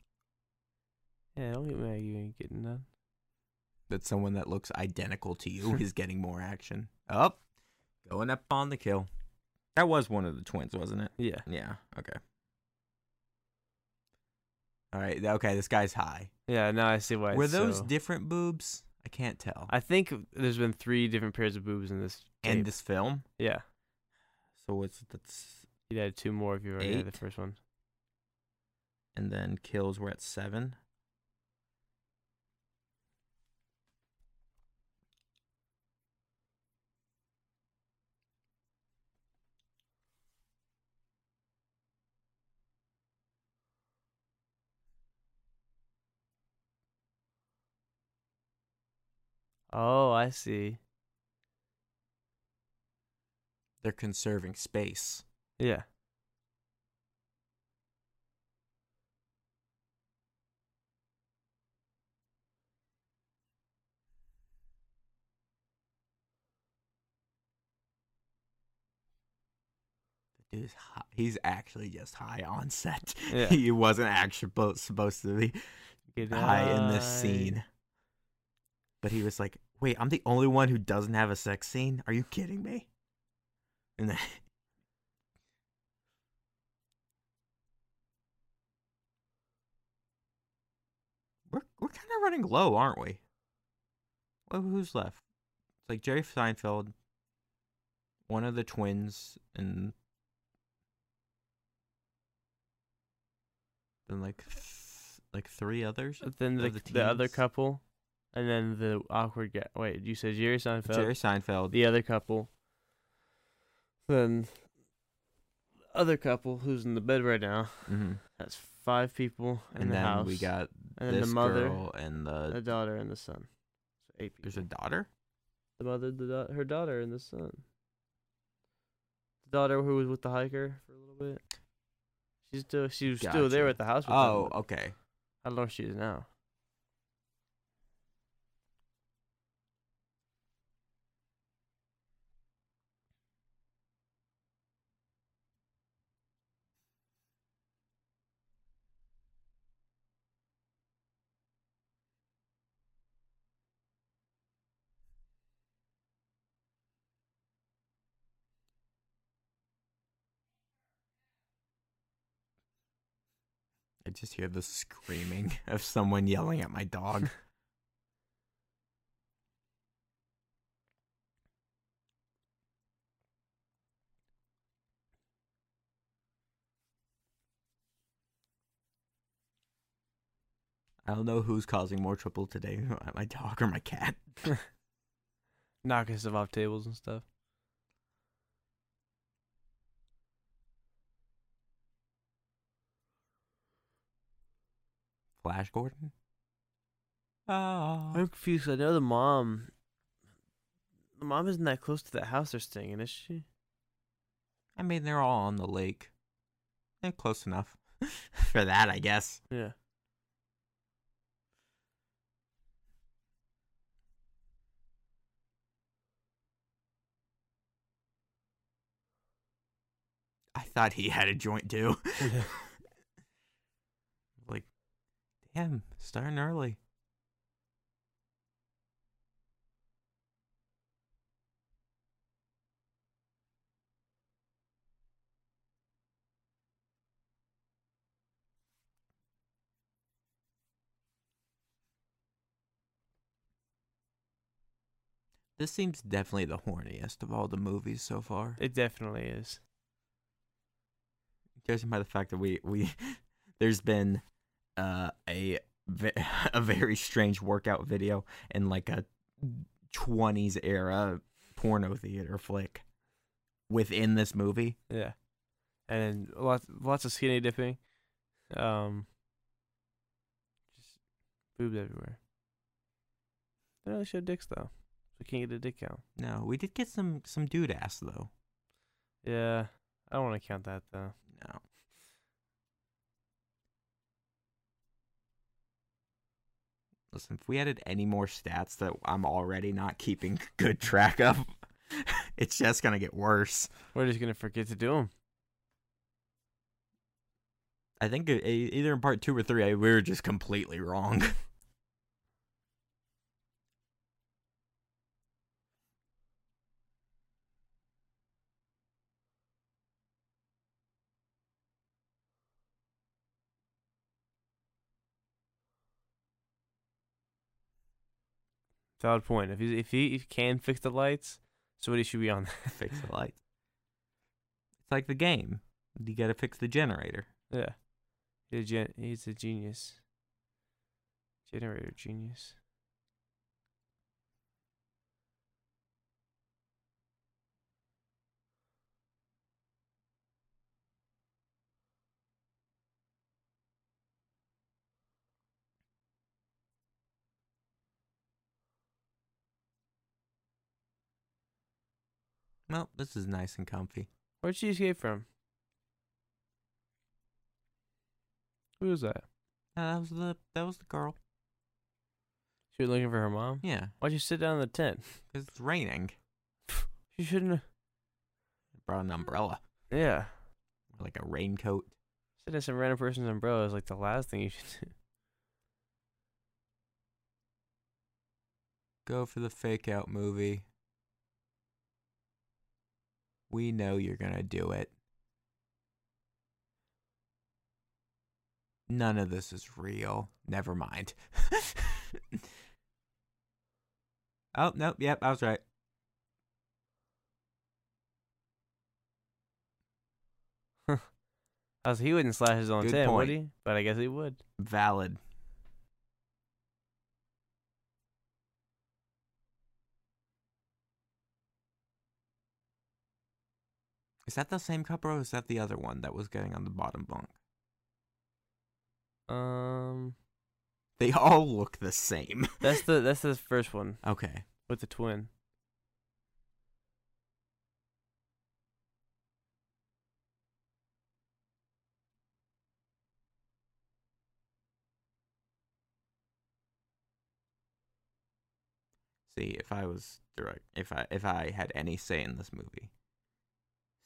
Yeah, don't get mad you ain't getting none. That someone that looks identical to you is getting more action. Up. Oh, going up on the kill. That was one of the twins, wasn't it? Yeah. Yeah, okay. All right, okay, this guy's high. Yeah, now I see why. Were those different boobs? I can't tell. I think there's been 3 different pairs of boobs in this tape. In this film? Yeah. So that's... You'd add 2 more if you already had the first one. And then kills were at 7. Oh, I see. They're conserving space. Yeah. The dude's high. He's actually just high on set. Yeah. He wasn't actually supposed to be high in this scene. But he was like, wait, I'm the only one who doesn't have a sex scene? Are you kidding me? And then... We're kind of running low, aren't we? Well, who's left? It's like Jerry Seinfeld, one of the twins, and then like 3 others. But then the other couple. And then the awkward guy. Wait, you said Jerry Seinfeld? Jerry Seinfeld. The other couple. Then the other couple who's in the bed right now. Mm-hmm. That's 5 people in the house. And then we got this girl and the daughter and the son. So 8 people. There's a daughter? The mother, her daughter, and the son. The daughter who was with the hiker for a little bit. She was still there at the house with them. Oh, okay. I don't know where she is now. I just hear the screaming of someone yelling at my dog. I don't know who's causing more trouble today, my dog or my cat. Knocking stuff off tables and stuff. Flash Gordon? Oh. I'm confused. I know the mom. The mom isn't that close to the house they're staying in, is she? I mean, they're all on the lake. They're close enough for that, I guess. Yeah. I thought he had a joint, too. Yeah. a.m., starting early. This seems definitely the horniest of all the movies so far. It definitely is. Judging by the fact that there's been a very strange workout video in like a 20s era porno theater flick within this movie. Yeah. And lots of skinny dipping. Just boobs everywhere. They don't really show dicks though. We can't get a dick count. No, we did get some dude ass though. Yeah, I don't want to count that though. No. Listen, if we added any more stats that I'm already not keeping good track of, it's just gonna get worse. We're just gonna forget to do them. I think either in part 2 or 3, we were just completely wrong. Valid point. If he can fix the lights, somebody should be on that. Fix the lights. It's like the game. You gotta fix the generator. Yeah. He's a genius. Generator genius. Well, this is nice and comfy. Where'd she escape from? Who was that? That was the girl. She was looking for her mom? Yeah. Why'd you sit down in the tent? Because it's raining. She shouldn't have. Brought an umbrella. Yeah. Like a raincoat. Sitting in some random person's umbrella is like the last thing you should do. Go for the fake out movie. We know you're going to do it. None of this is real. Never mind. Oh, nope. Yep, I was right. He wouldn't slash his own tail, would he? But I guess he would. Valid. Is that the same couple or is that the other one that was getting on the bottom bunk? They all look the same. That's the first one. Okay. With the twin. See, if I had any say in this movie.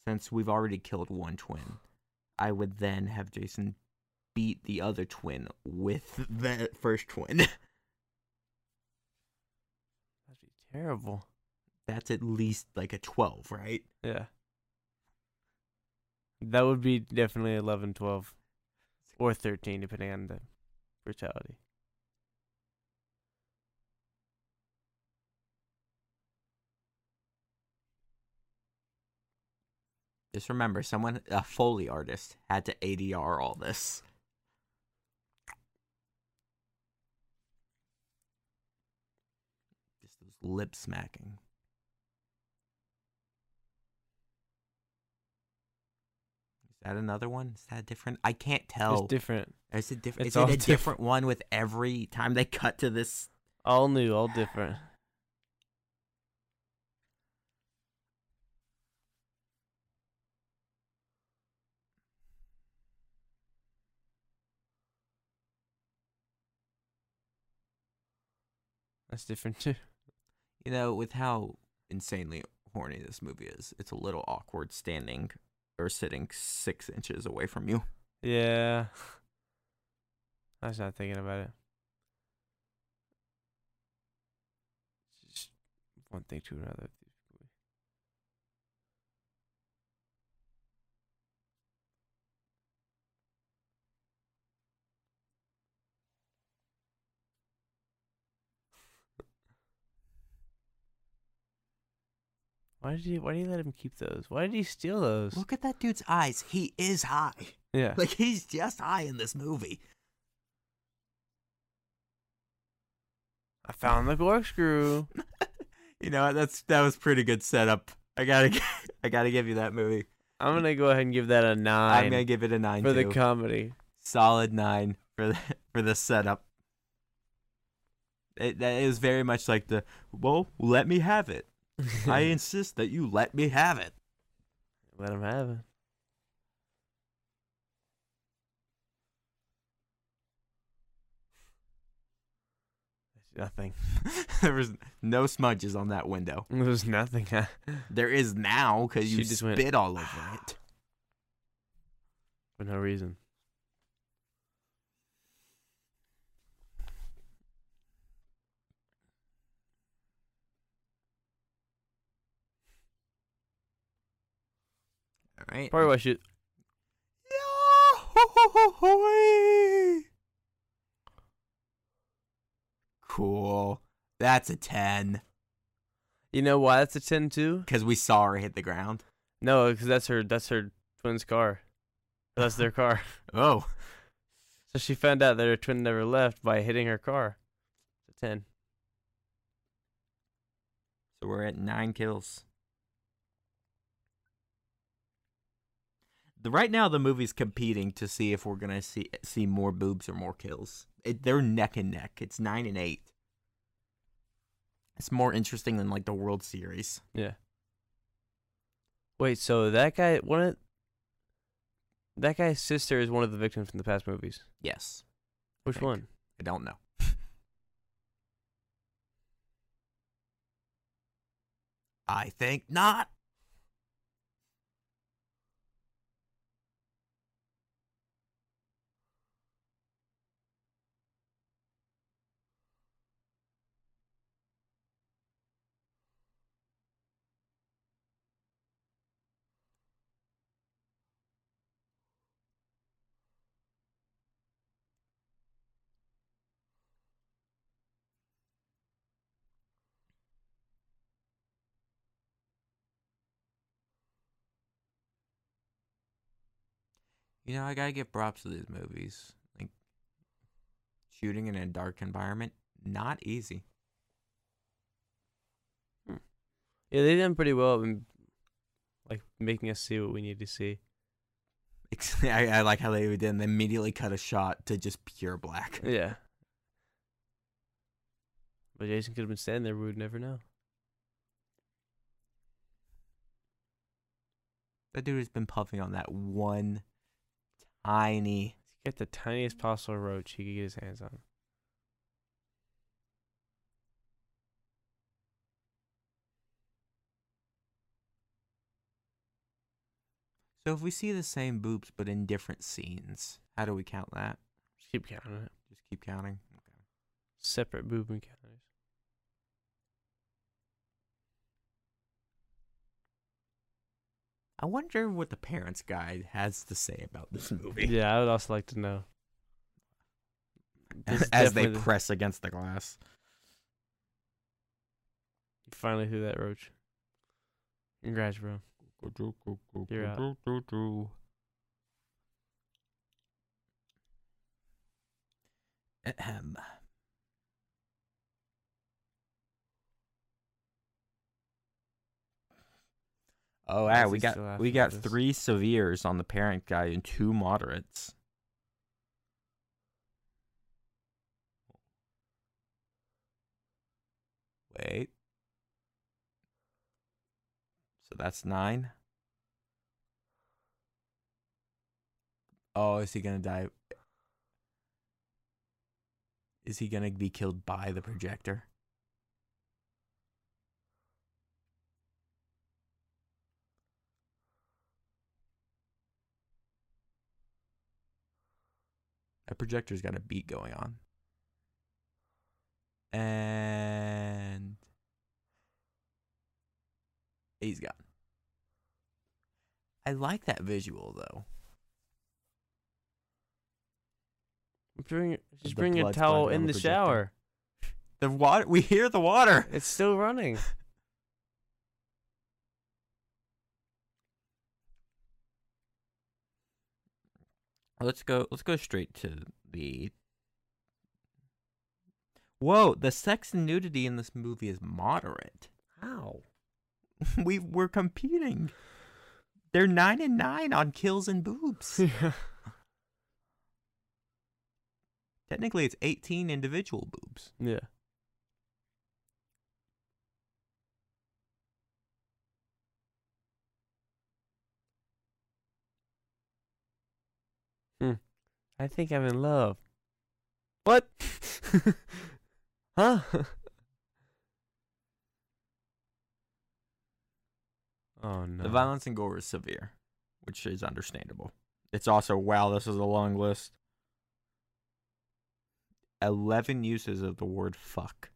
Since we've already killed one twin, I would then have Jason beat the other twin with the first twin. That'd be terrible. That's at least like a 12, right? Yeah. That would be definitely 11, 12, or 13, depending on the brutality. Just remember, a Foley artist, had to ADR all this. Just those lip smacking. Is that another one? Is that different? I can't tell. It's different. Is it a different one with every time they cut to this? All new, all different. That's different too. You know, with how insanely horny this movie is, it's a little awkward standing or sitting 6 inches away from you. Yeah. I was not thinking about it. Just one thing to another. Why did he let him keep those? Why did he steal those? Look at that dude's eyes. He is high. Yeah. Like, he's just high in this movie. I found the corkscrew. You know, that was pretty good setup. I gotta give you that movie. I'm gonna go ahead and give that a 9. I'm gonna give it a 9 for the comedy. Solid 9 for the setup. That is very much like the, well, let me have it. I insist that you let me have it. Let him have it. Nothing. There was no smudges on that window. There was nothing. There is now, because you just spit all over it. For no reason. Right. Probably watch it. Cool. That's a 10. You know why that's a 10 too? Because we saw her hit the ground. No, because that's her twin's car. That's their car. Oh. So she found out that her twin never left by hitting her car. It's a 10. So we're at 9 kills. Right now, the movie's competing to see if we're gonna see more boobs or more kills. They're neck and neck. It's 9 and 8. It's more interesting than like the World Series. Yeah. Wait, so that guy's sister is one of the victims from the past movies. Yes. Which one? I don't know. I think not. You know, I gotta give props to these movies. Like, shooting in a dark environment, not easy. Yeah, they done pretty well in like making us see what we need to see. I like how they did. And they immediately cut a shot to just pure black. Yeah. But Jason could have been standing there. We would never know. That dude has been puffing on that one. Tiny. Get the tiniest possible roach he could get his hands on. So if we see the same boobs but in different scenes, how do we count that? Just keep counting it. Just keep counting. Okay. Separate boob encounters. I wonder what the parents' guide has to say about this movie. Yeah, I would also like to know. As they press against the glass. You finally threw that roach. Congrats, bro. You're out. Ahem. Oh wow, we got 3 severes on the parent guy and 2 moderates. Wait. So that's 9. Oh, is he gonna die? Is he gonna be killed by the projector? I The projector's got a beat going on. And he's gone. I like that visual, though. Just bring a towel in the shower. The water. We hear the water. It's still running. Let's go straight to the. Whoa! The sex and nudity in this movie is moderate. How? We're competing. They're 9 and 9 on kills and boobs. Yeah. Technically, it's 18 individual boobs. Yeah. I think I'm in love. What? Huh? Oh, no. The violence and gore is severe, which is understandable. It's also, wow, this is a long list. 11 uses of the word fuck.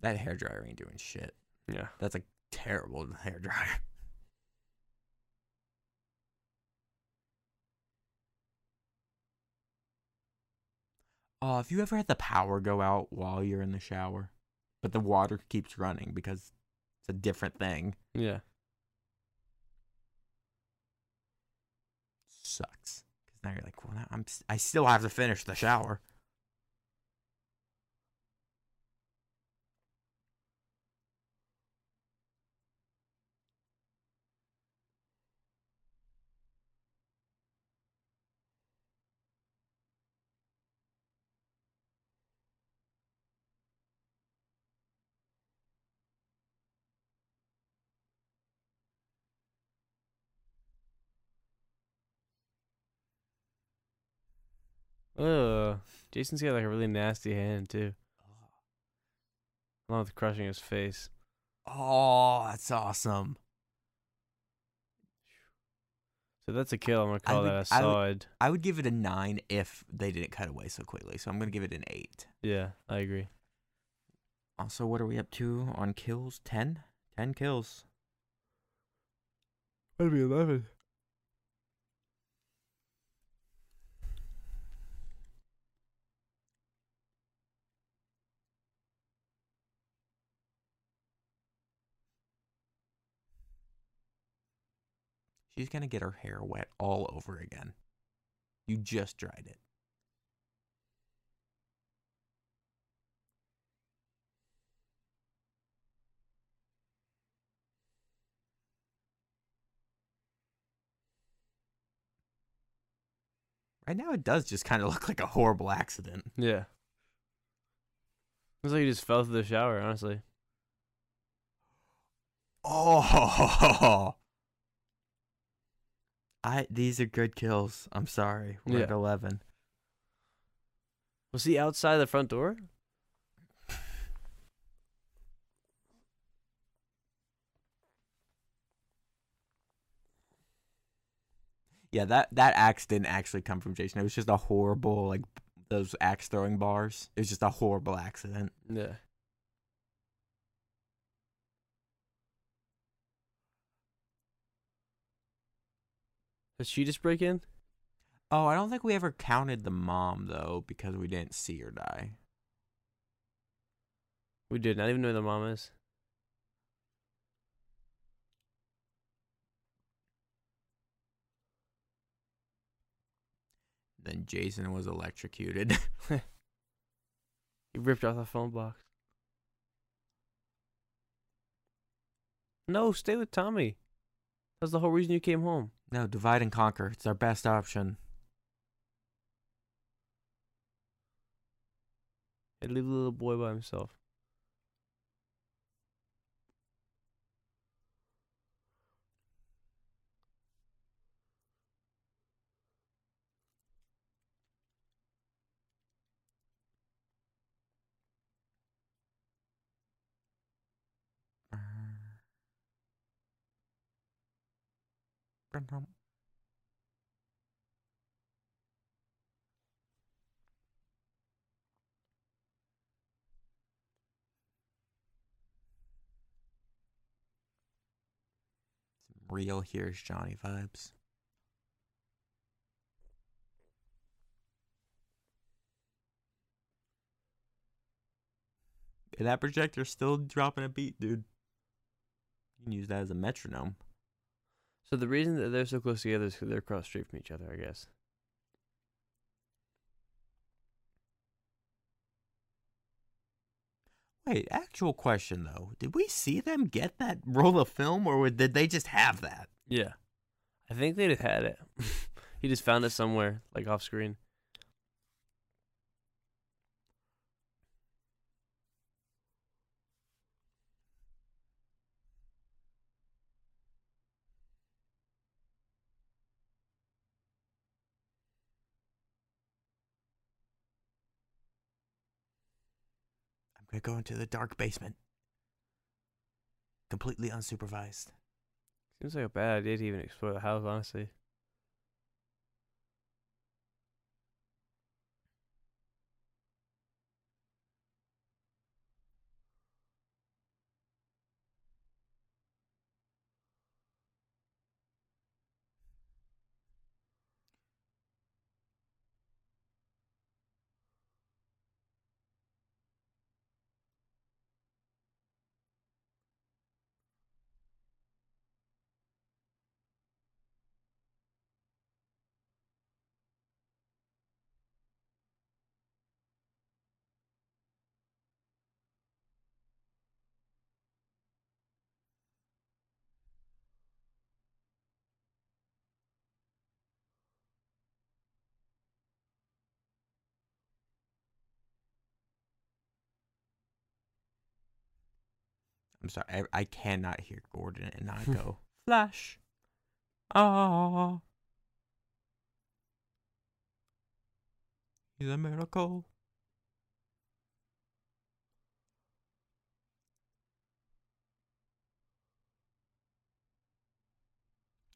That hairdryer ain't doing shit. Yeah. That's a terrible hairdryer. Oh, have you ever had the power go out while you're in the shower? But the water keeps running because it's a different thing. Yeah. Sucks. Because now you're like, well, now I still have to finish the shower. Ugh. Jason's got like a really nasty hand too. Along with crushing his face. Oh, that's awesome. So that's a kill. I'm gonna call that a solid. I would give it a 9 if they didn't cut away so quickly. So I'm gonna give it an 8. Yeah, I agree. Also, what are we up to on kills? 10? 10 kills. That'd be 11. She's going to get her hair wet all over again. You just dried it. Right now it does just kind of look like a horrible accident. Yeah. Looks like you just fell through the shower, honestly. Oh! These are good kills. I'm sorry. We're at 11. Was he outside the front door? Yeah, that axe didn't actually come from Jason. It was just a horrible, like, those axe throwing bars. It was just a horrible accident. Yeah. Did she just break in? Oh, I don't think we ever counted the mom, though, because we didn't see her die. We did not even know who the mom is. Then Jason was electrocuted. He ripped off the phone box. No, stay with Tommy. That's the whole reason you came home. No, divide and conquer. It's our best option. And leave the little boy by himself. Some real Here's Johnny vibes. And that projector's still dropping a beat, dude. You can use that as a metronome. So the reason that they're so close together is because they're across the street from each other, I guess. Wait, actual question though. Did we see them get that roll of film, or did they just have that? Yeah. I think they'd have had it. He just found it somewhere, like off screen. We're going to the dark basement. Completely unsupervised. Seems like a bad idea to even explore the house, honestly. I'm sorry, I cannot hear Gordon and not go, Flash. Oh. He's a miracle.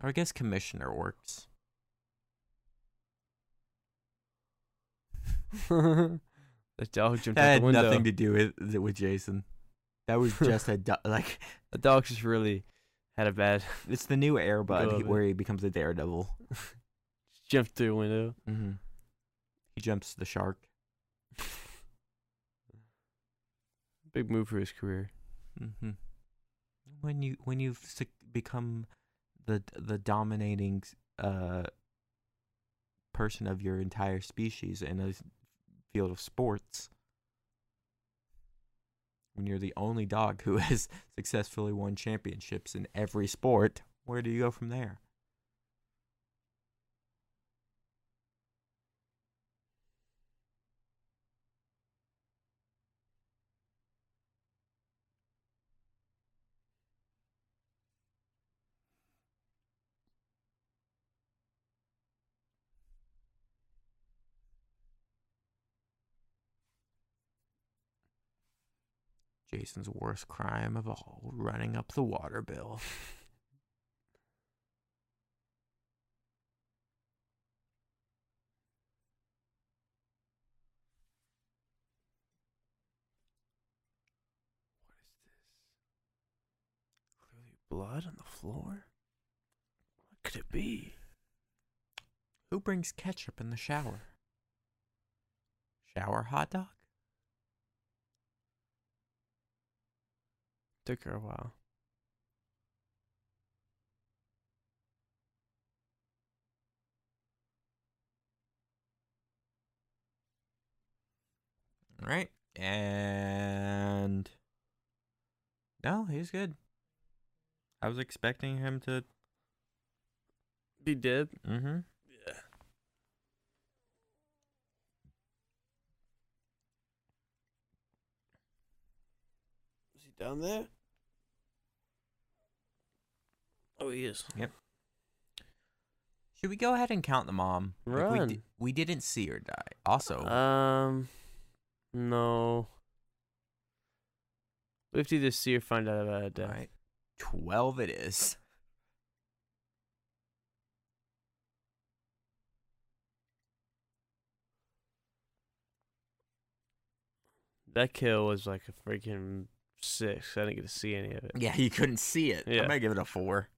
Or I guess commissioner works. The dog jumped out the window. That had nothing to do with Jason. That was just a dog, like... The dog just really had a bad... It's the new Air Bud where he becomes a daredevil. Jumps through a window. Mm-hmm. He jumps the shark. Big move for his career. Mm-hmm. When you've become the dominating person of your entire species in a field of sports... When you're the only dog who has successfully won championships in every sport, where do you go from there? Jason's worst crime of all, running up the water bill. What is this? Clearly blood on the floor? What could it be? Who brings ketchup in the shower? Shower hot dog? Took her a while. All right, and no, he's good. I was expecting him to be dead. Mm-hmm. Yeah. Is he down there? Oh, he is. Yep. Should we go ahead and count the mom? Run. Like we didn't see her die. Also. No. We have to either see or find out about her death. All right. 12 it is. That kill was like a freaking 6. I didn't get to see any of it. Yeah, you couldn't see it. Yeah. I might give it a 4.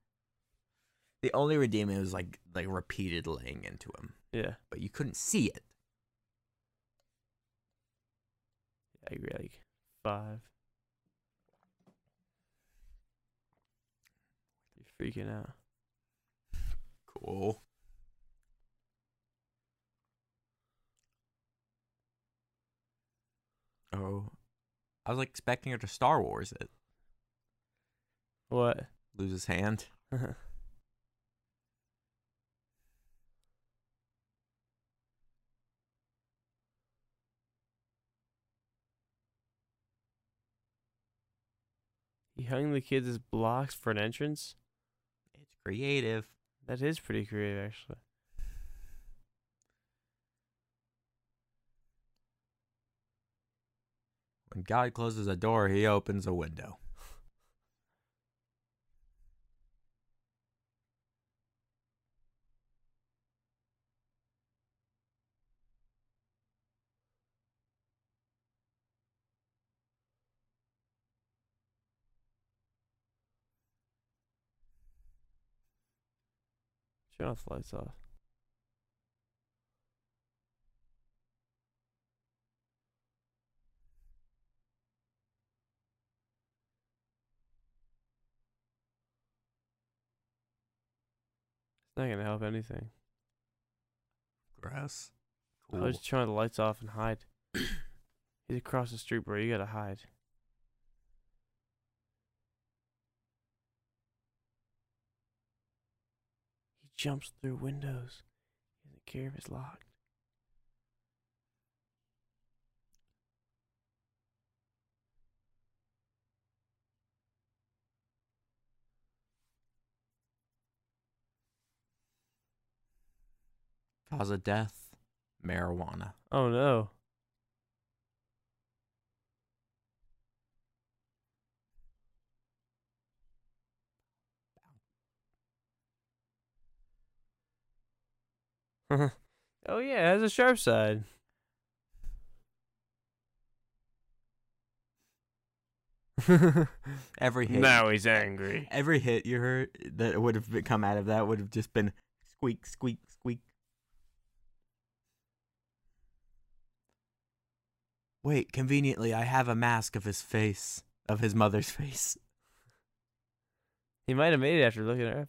The only redeeming was like repeated laying into him. Yeah. But you couldn't see it. I agree, like 5. You're freaking out. Cool. Oh, I was like expecting her to Star Wars it. What? Lose his hand. He hung the kids as blocks for an entrance? It's creative. That is pretty creative, actually. When God closes a door, he opens a window. Turn off the lights off. Not gonna help anything. Grass. Cool. I was turning the lights off and hide. He's across the street, bro. You gotta hide. He jumps through windows. He doesn't care if it's locked. Cause of death, marijuana. Oh no. Oh yeah, it has a sharp side. Every hit. Now he's angry. Every hit you heard that would have come out of that would have just been squeak, squeak, squeak. Wait, conveniently, I have a mask of his face, of his mother's face. He might have made it after looking at her.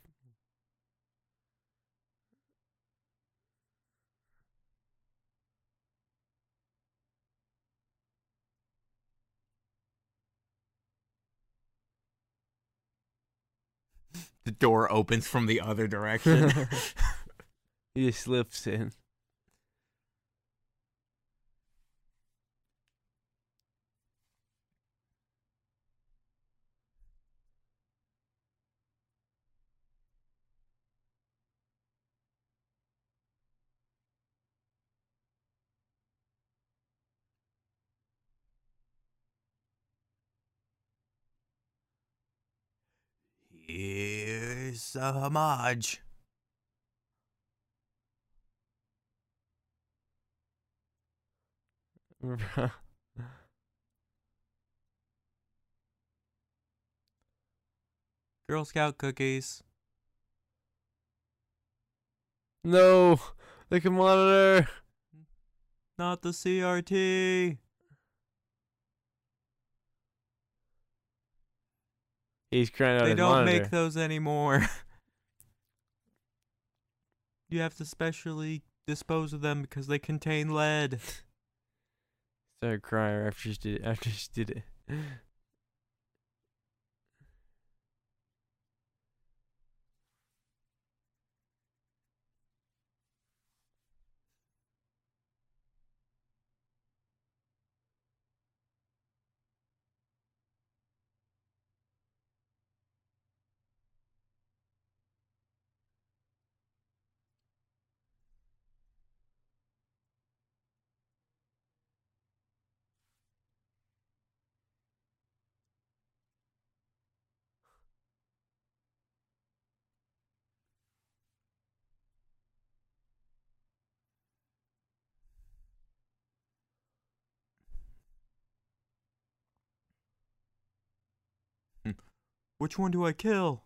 The door opens from the other direction. He just slips in. Here's a homage. Girl Scout cookies. No, they can monitor. Not the CRT. He's crying out. They don't monitor. Make those anymore. You have to specially dispose of them because they contain lead. Started crying after she did it. Which one do I kill?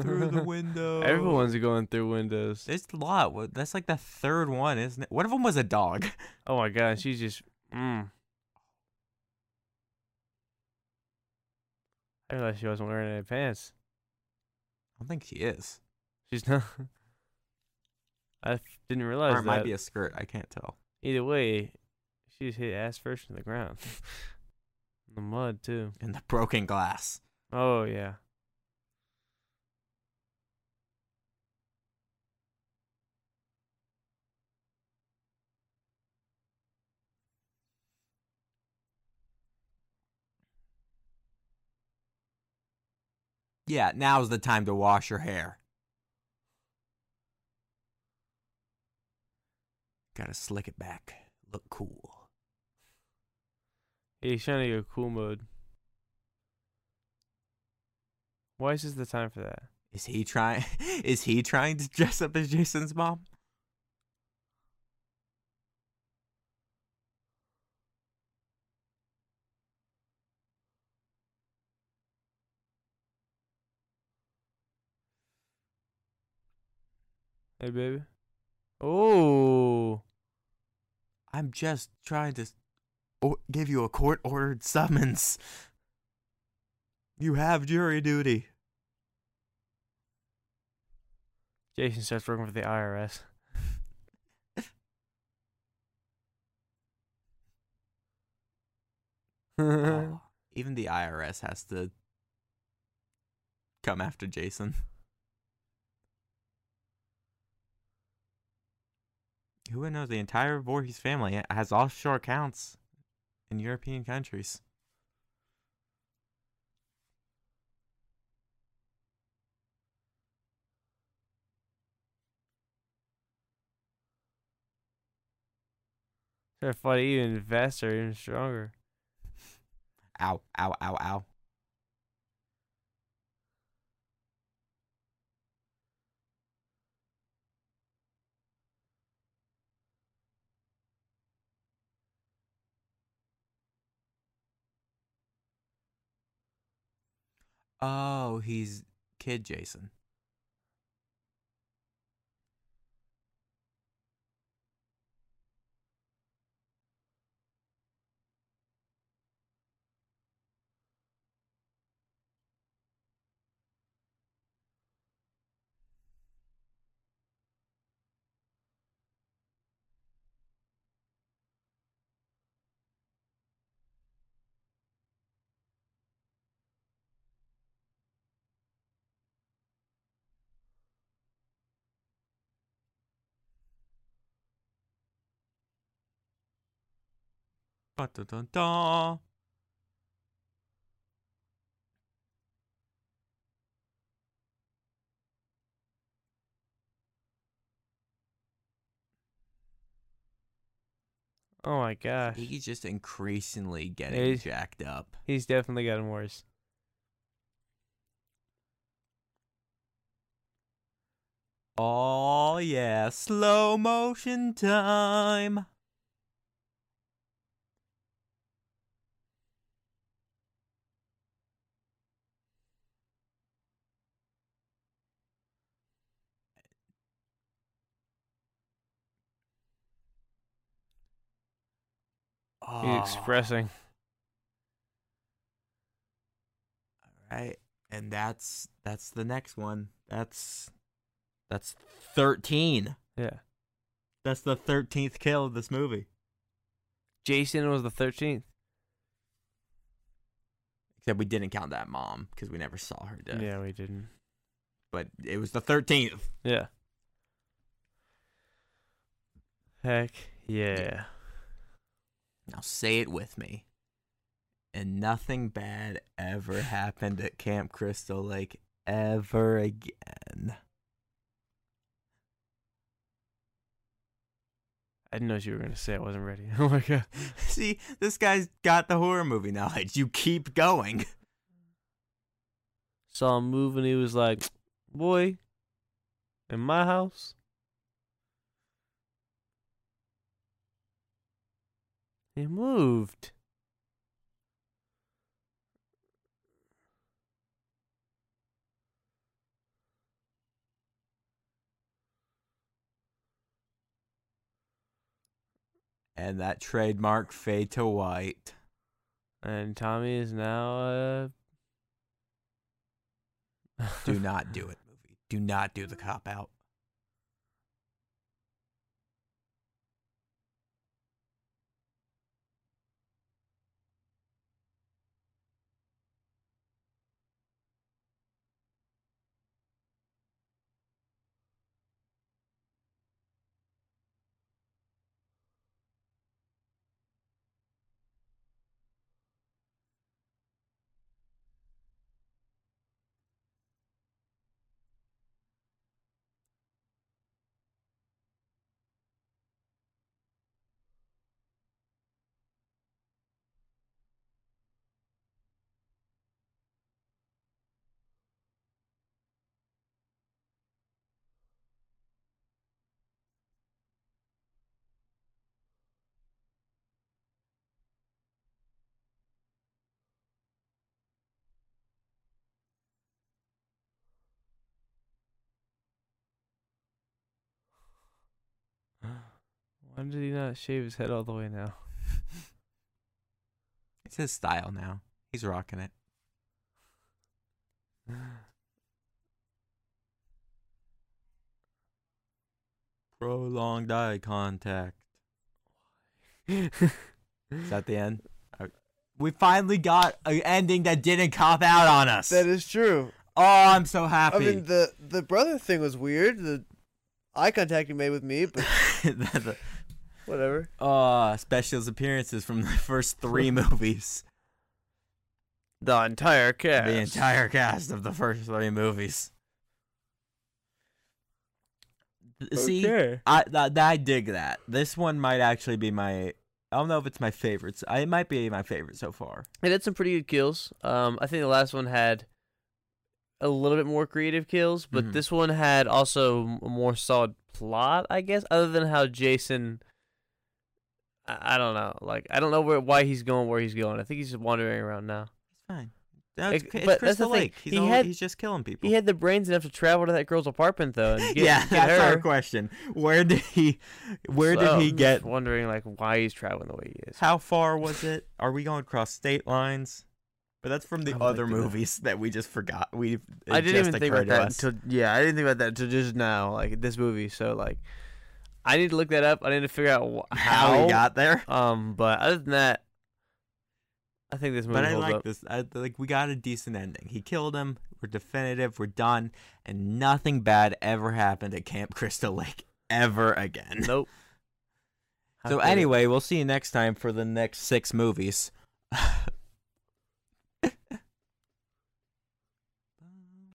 Through the window. Everyone's going through windows. There's a lot. That's like the third one, isn't it? One of them was a dog. Oh my god, she's just. I realized she wasn't wearing any pants. I don't think she is. She's not. I didn't realize that. Or it might be a skirt. I can't tell. Either way, she just hit ass first in the ground. In the mud, too. And the broken glass. Oh, yeah. Yeah, now's the time to wash your hair. Gotta slick it back. Look cool. Hey, he's trying to go cool mode. Why is this the time for that? Is he trying to dress up as Jason's mom? Hey, baby. Oh. I'm just trying to give you a court-ordered summons. You have jury duty. Jason starts working for the IRS. Oh, even the IRS has to come after Jason. Who would know the entire Voorhees family has offshore accounts in European countries? They're fighting even faster, even stronger. Ow, ow, ow, ow. Oh, he's Kid Jason. Dun, dun, dun. Oh my gosh. He's just increasingly getting jacked up. He's definitely gotten worse. Oh yeah, slow motion time. He's expressing. All right, and that's the next one. That's 13. Yeah, that's the 13th kill of this movie. Jason was the 13th. Except we didn't count that mom because we never saw her death. Yeah, we didn't. But it was the 13th. Yeah. Heck yeah. Now say it with me. And nothing bad ever happened at Camp Crystal Lake ever again. I didn't know you were going to say it. I wasn't ready. Oh my god. See, this guy's got the horror movie knowledge. You keep going. Saw him move and he was like, boy, in my house? He moved. And that trademark fade to white. And Tommy is now Do not do it, movie. Do not do the cop out. Why did he not shave his head all the way now? It's his style now. He's rocking it. Prolonged eye contact. Is that the end? We finally got an ending that didn't cop out on us. That is true. Oh, I'm so happy. I mean, the brother thing was weird. The eye contact he made with me, but... Whatever. Specials appearances from the first three movies. The entire cast. The entire cast of the first three movies. Okay. See, I dig that. This one might actually be my... I don't know if it's my favorite. It might be my favorite so far. It had some pretty good kills. I think the last one had a little bit more creative kills, but this one had also a more solid plot, I guess, other than how Jason... I don't know. Like, I don't know why he's going where he's going. I think he's just wandering around now. He's fine. It's Crystal Lake. He's just killing people. He had the brains enough to travel to that girl's apartment, though. And get, yeah, get that's her. Our question. Where did he get? Wondering like why he's traveling the way he is. How far was it? Are we going across state lines? But that's from the other movies that we just forgot. I didn't even think about that until I didn't think about that until just now. Like this movie, so like. I need to look that up. I need to figure out how we got there. But other than that, I think this movie holds up. This. We got a decent ending. He killed him. We're definitive. We're done. And nothing bad ever happened at Camp Crystal Lake ever again. Nope. So anyway, we'll see you next time for the next 6 movies.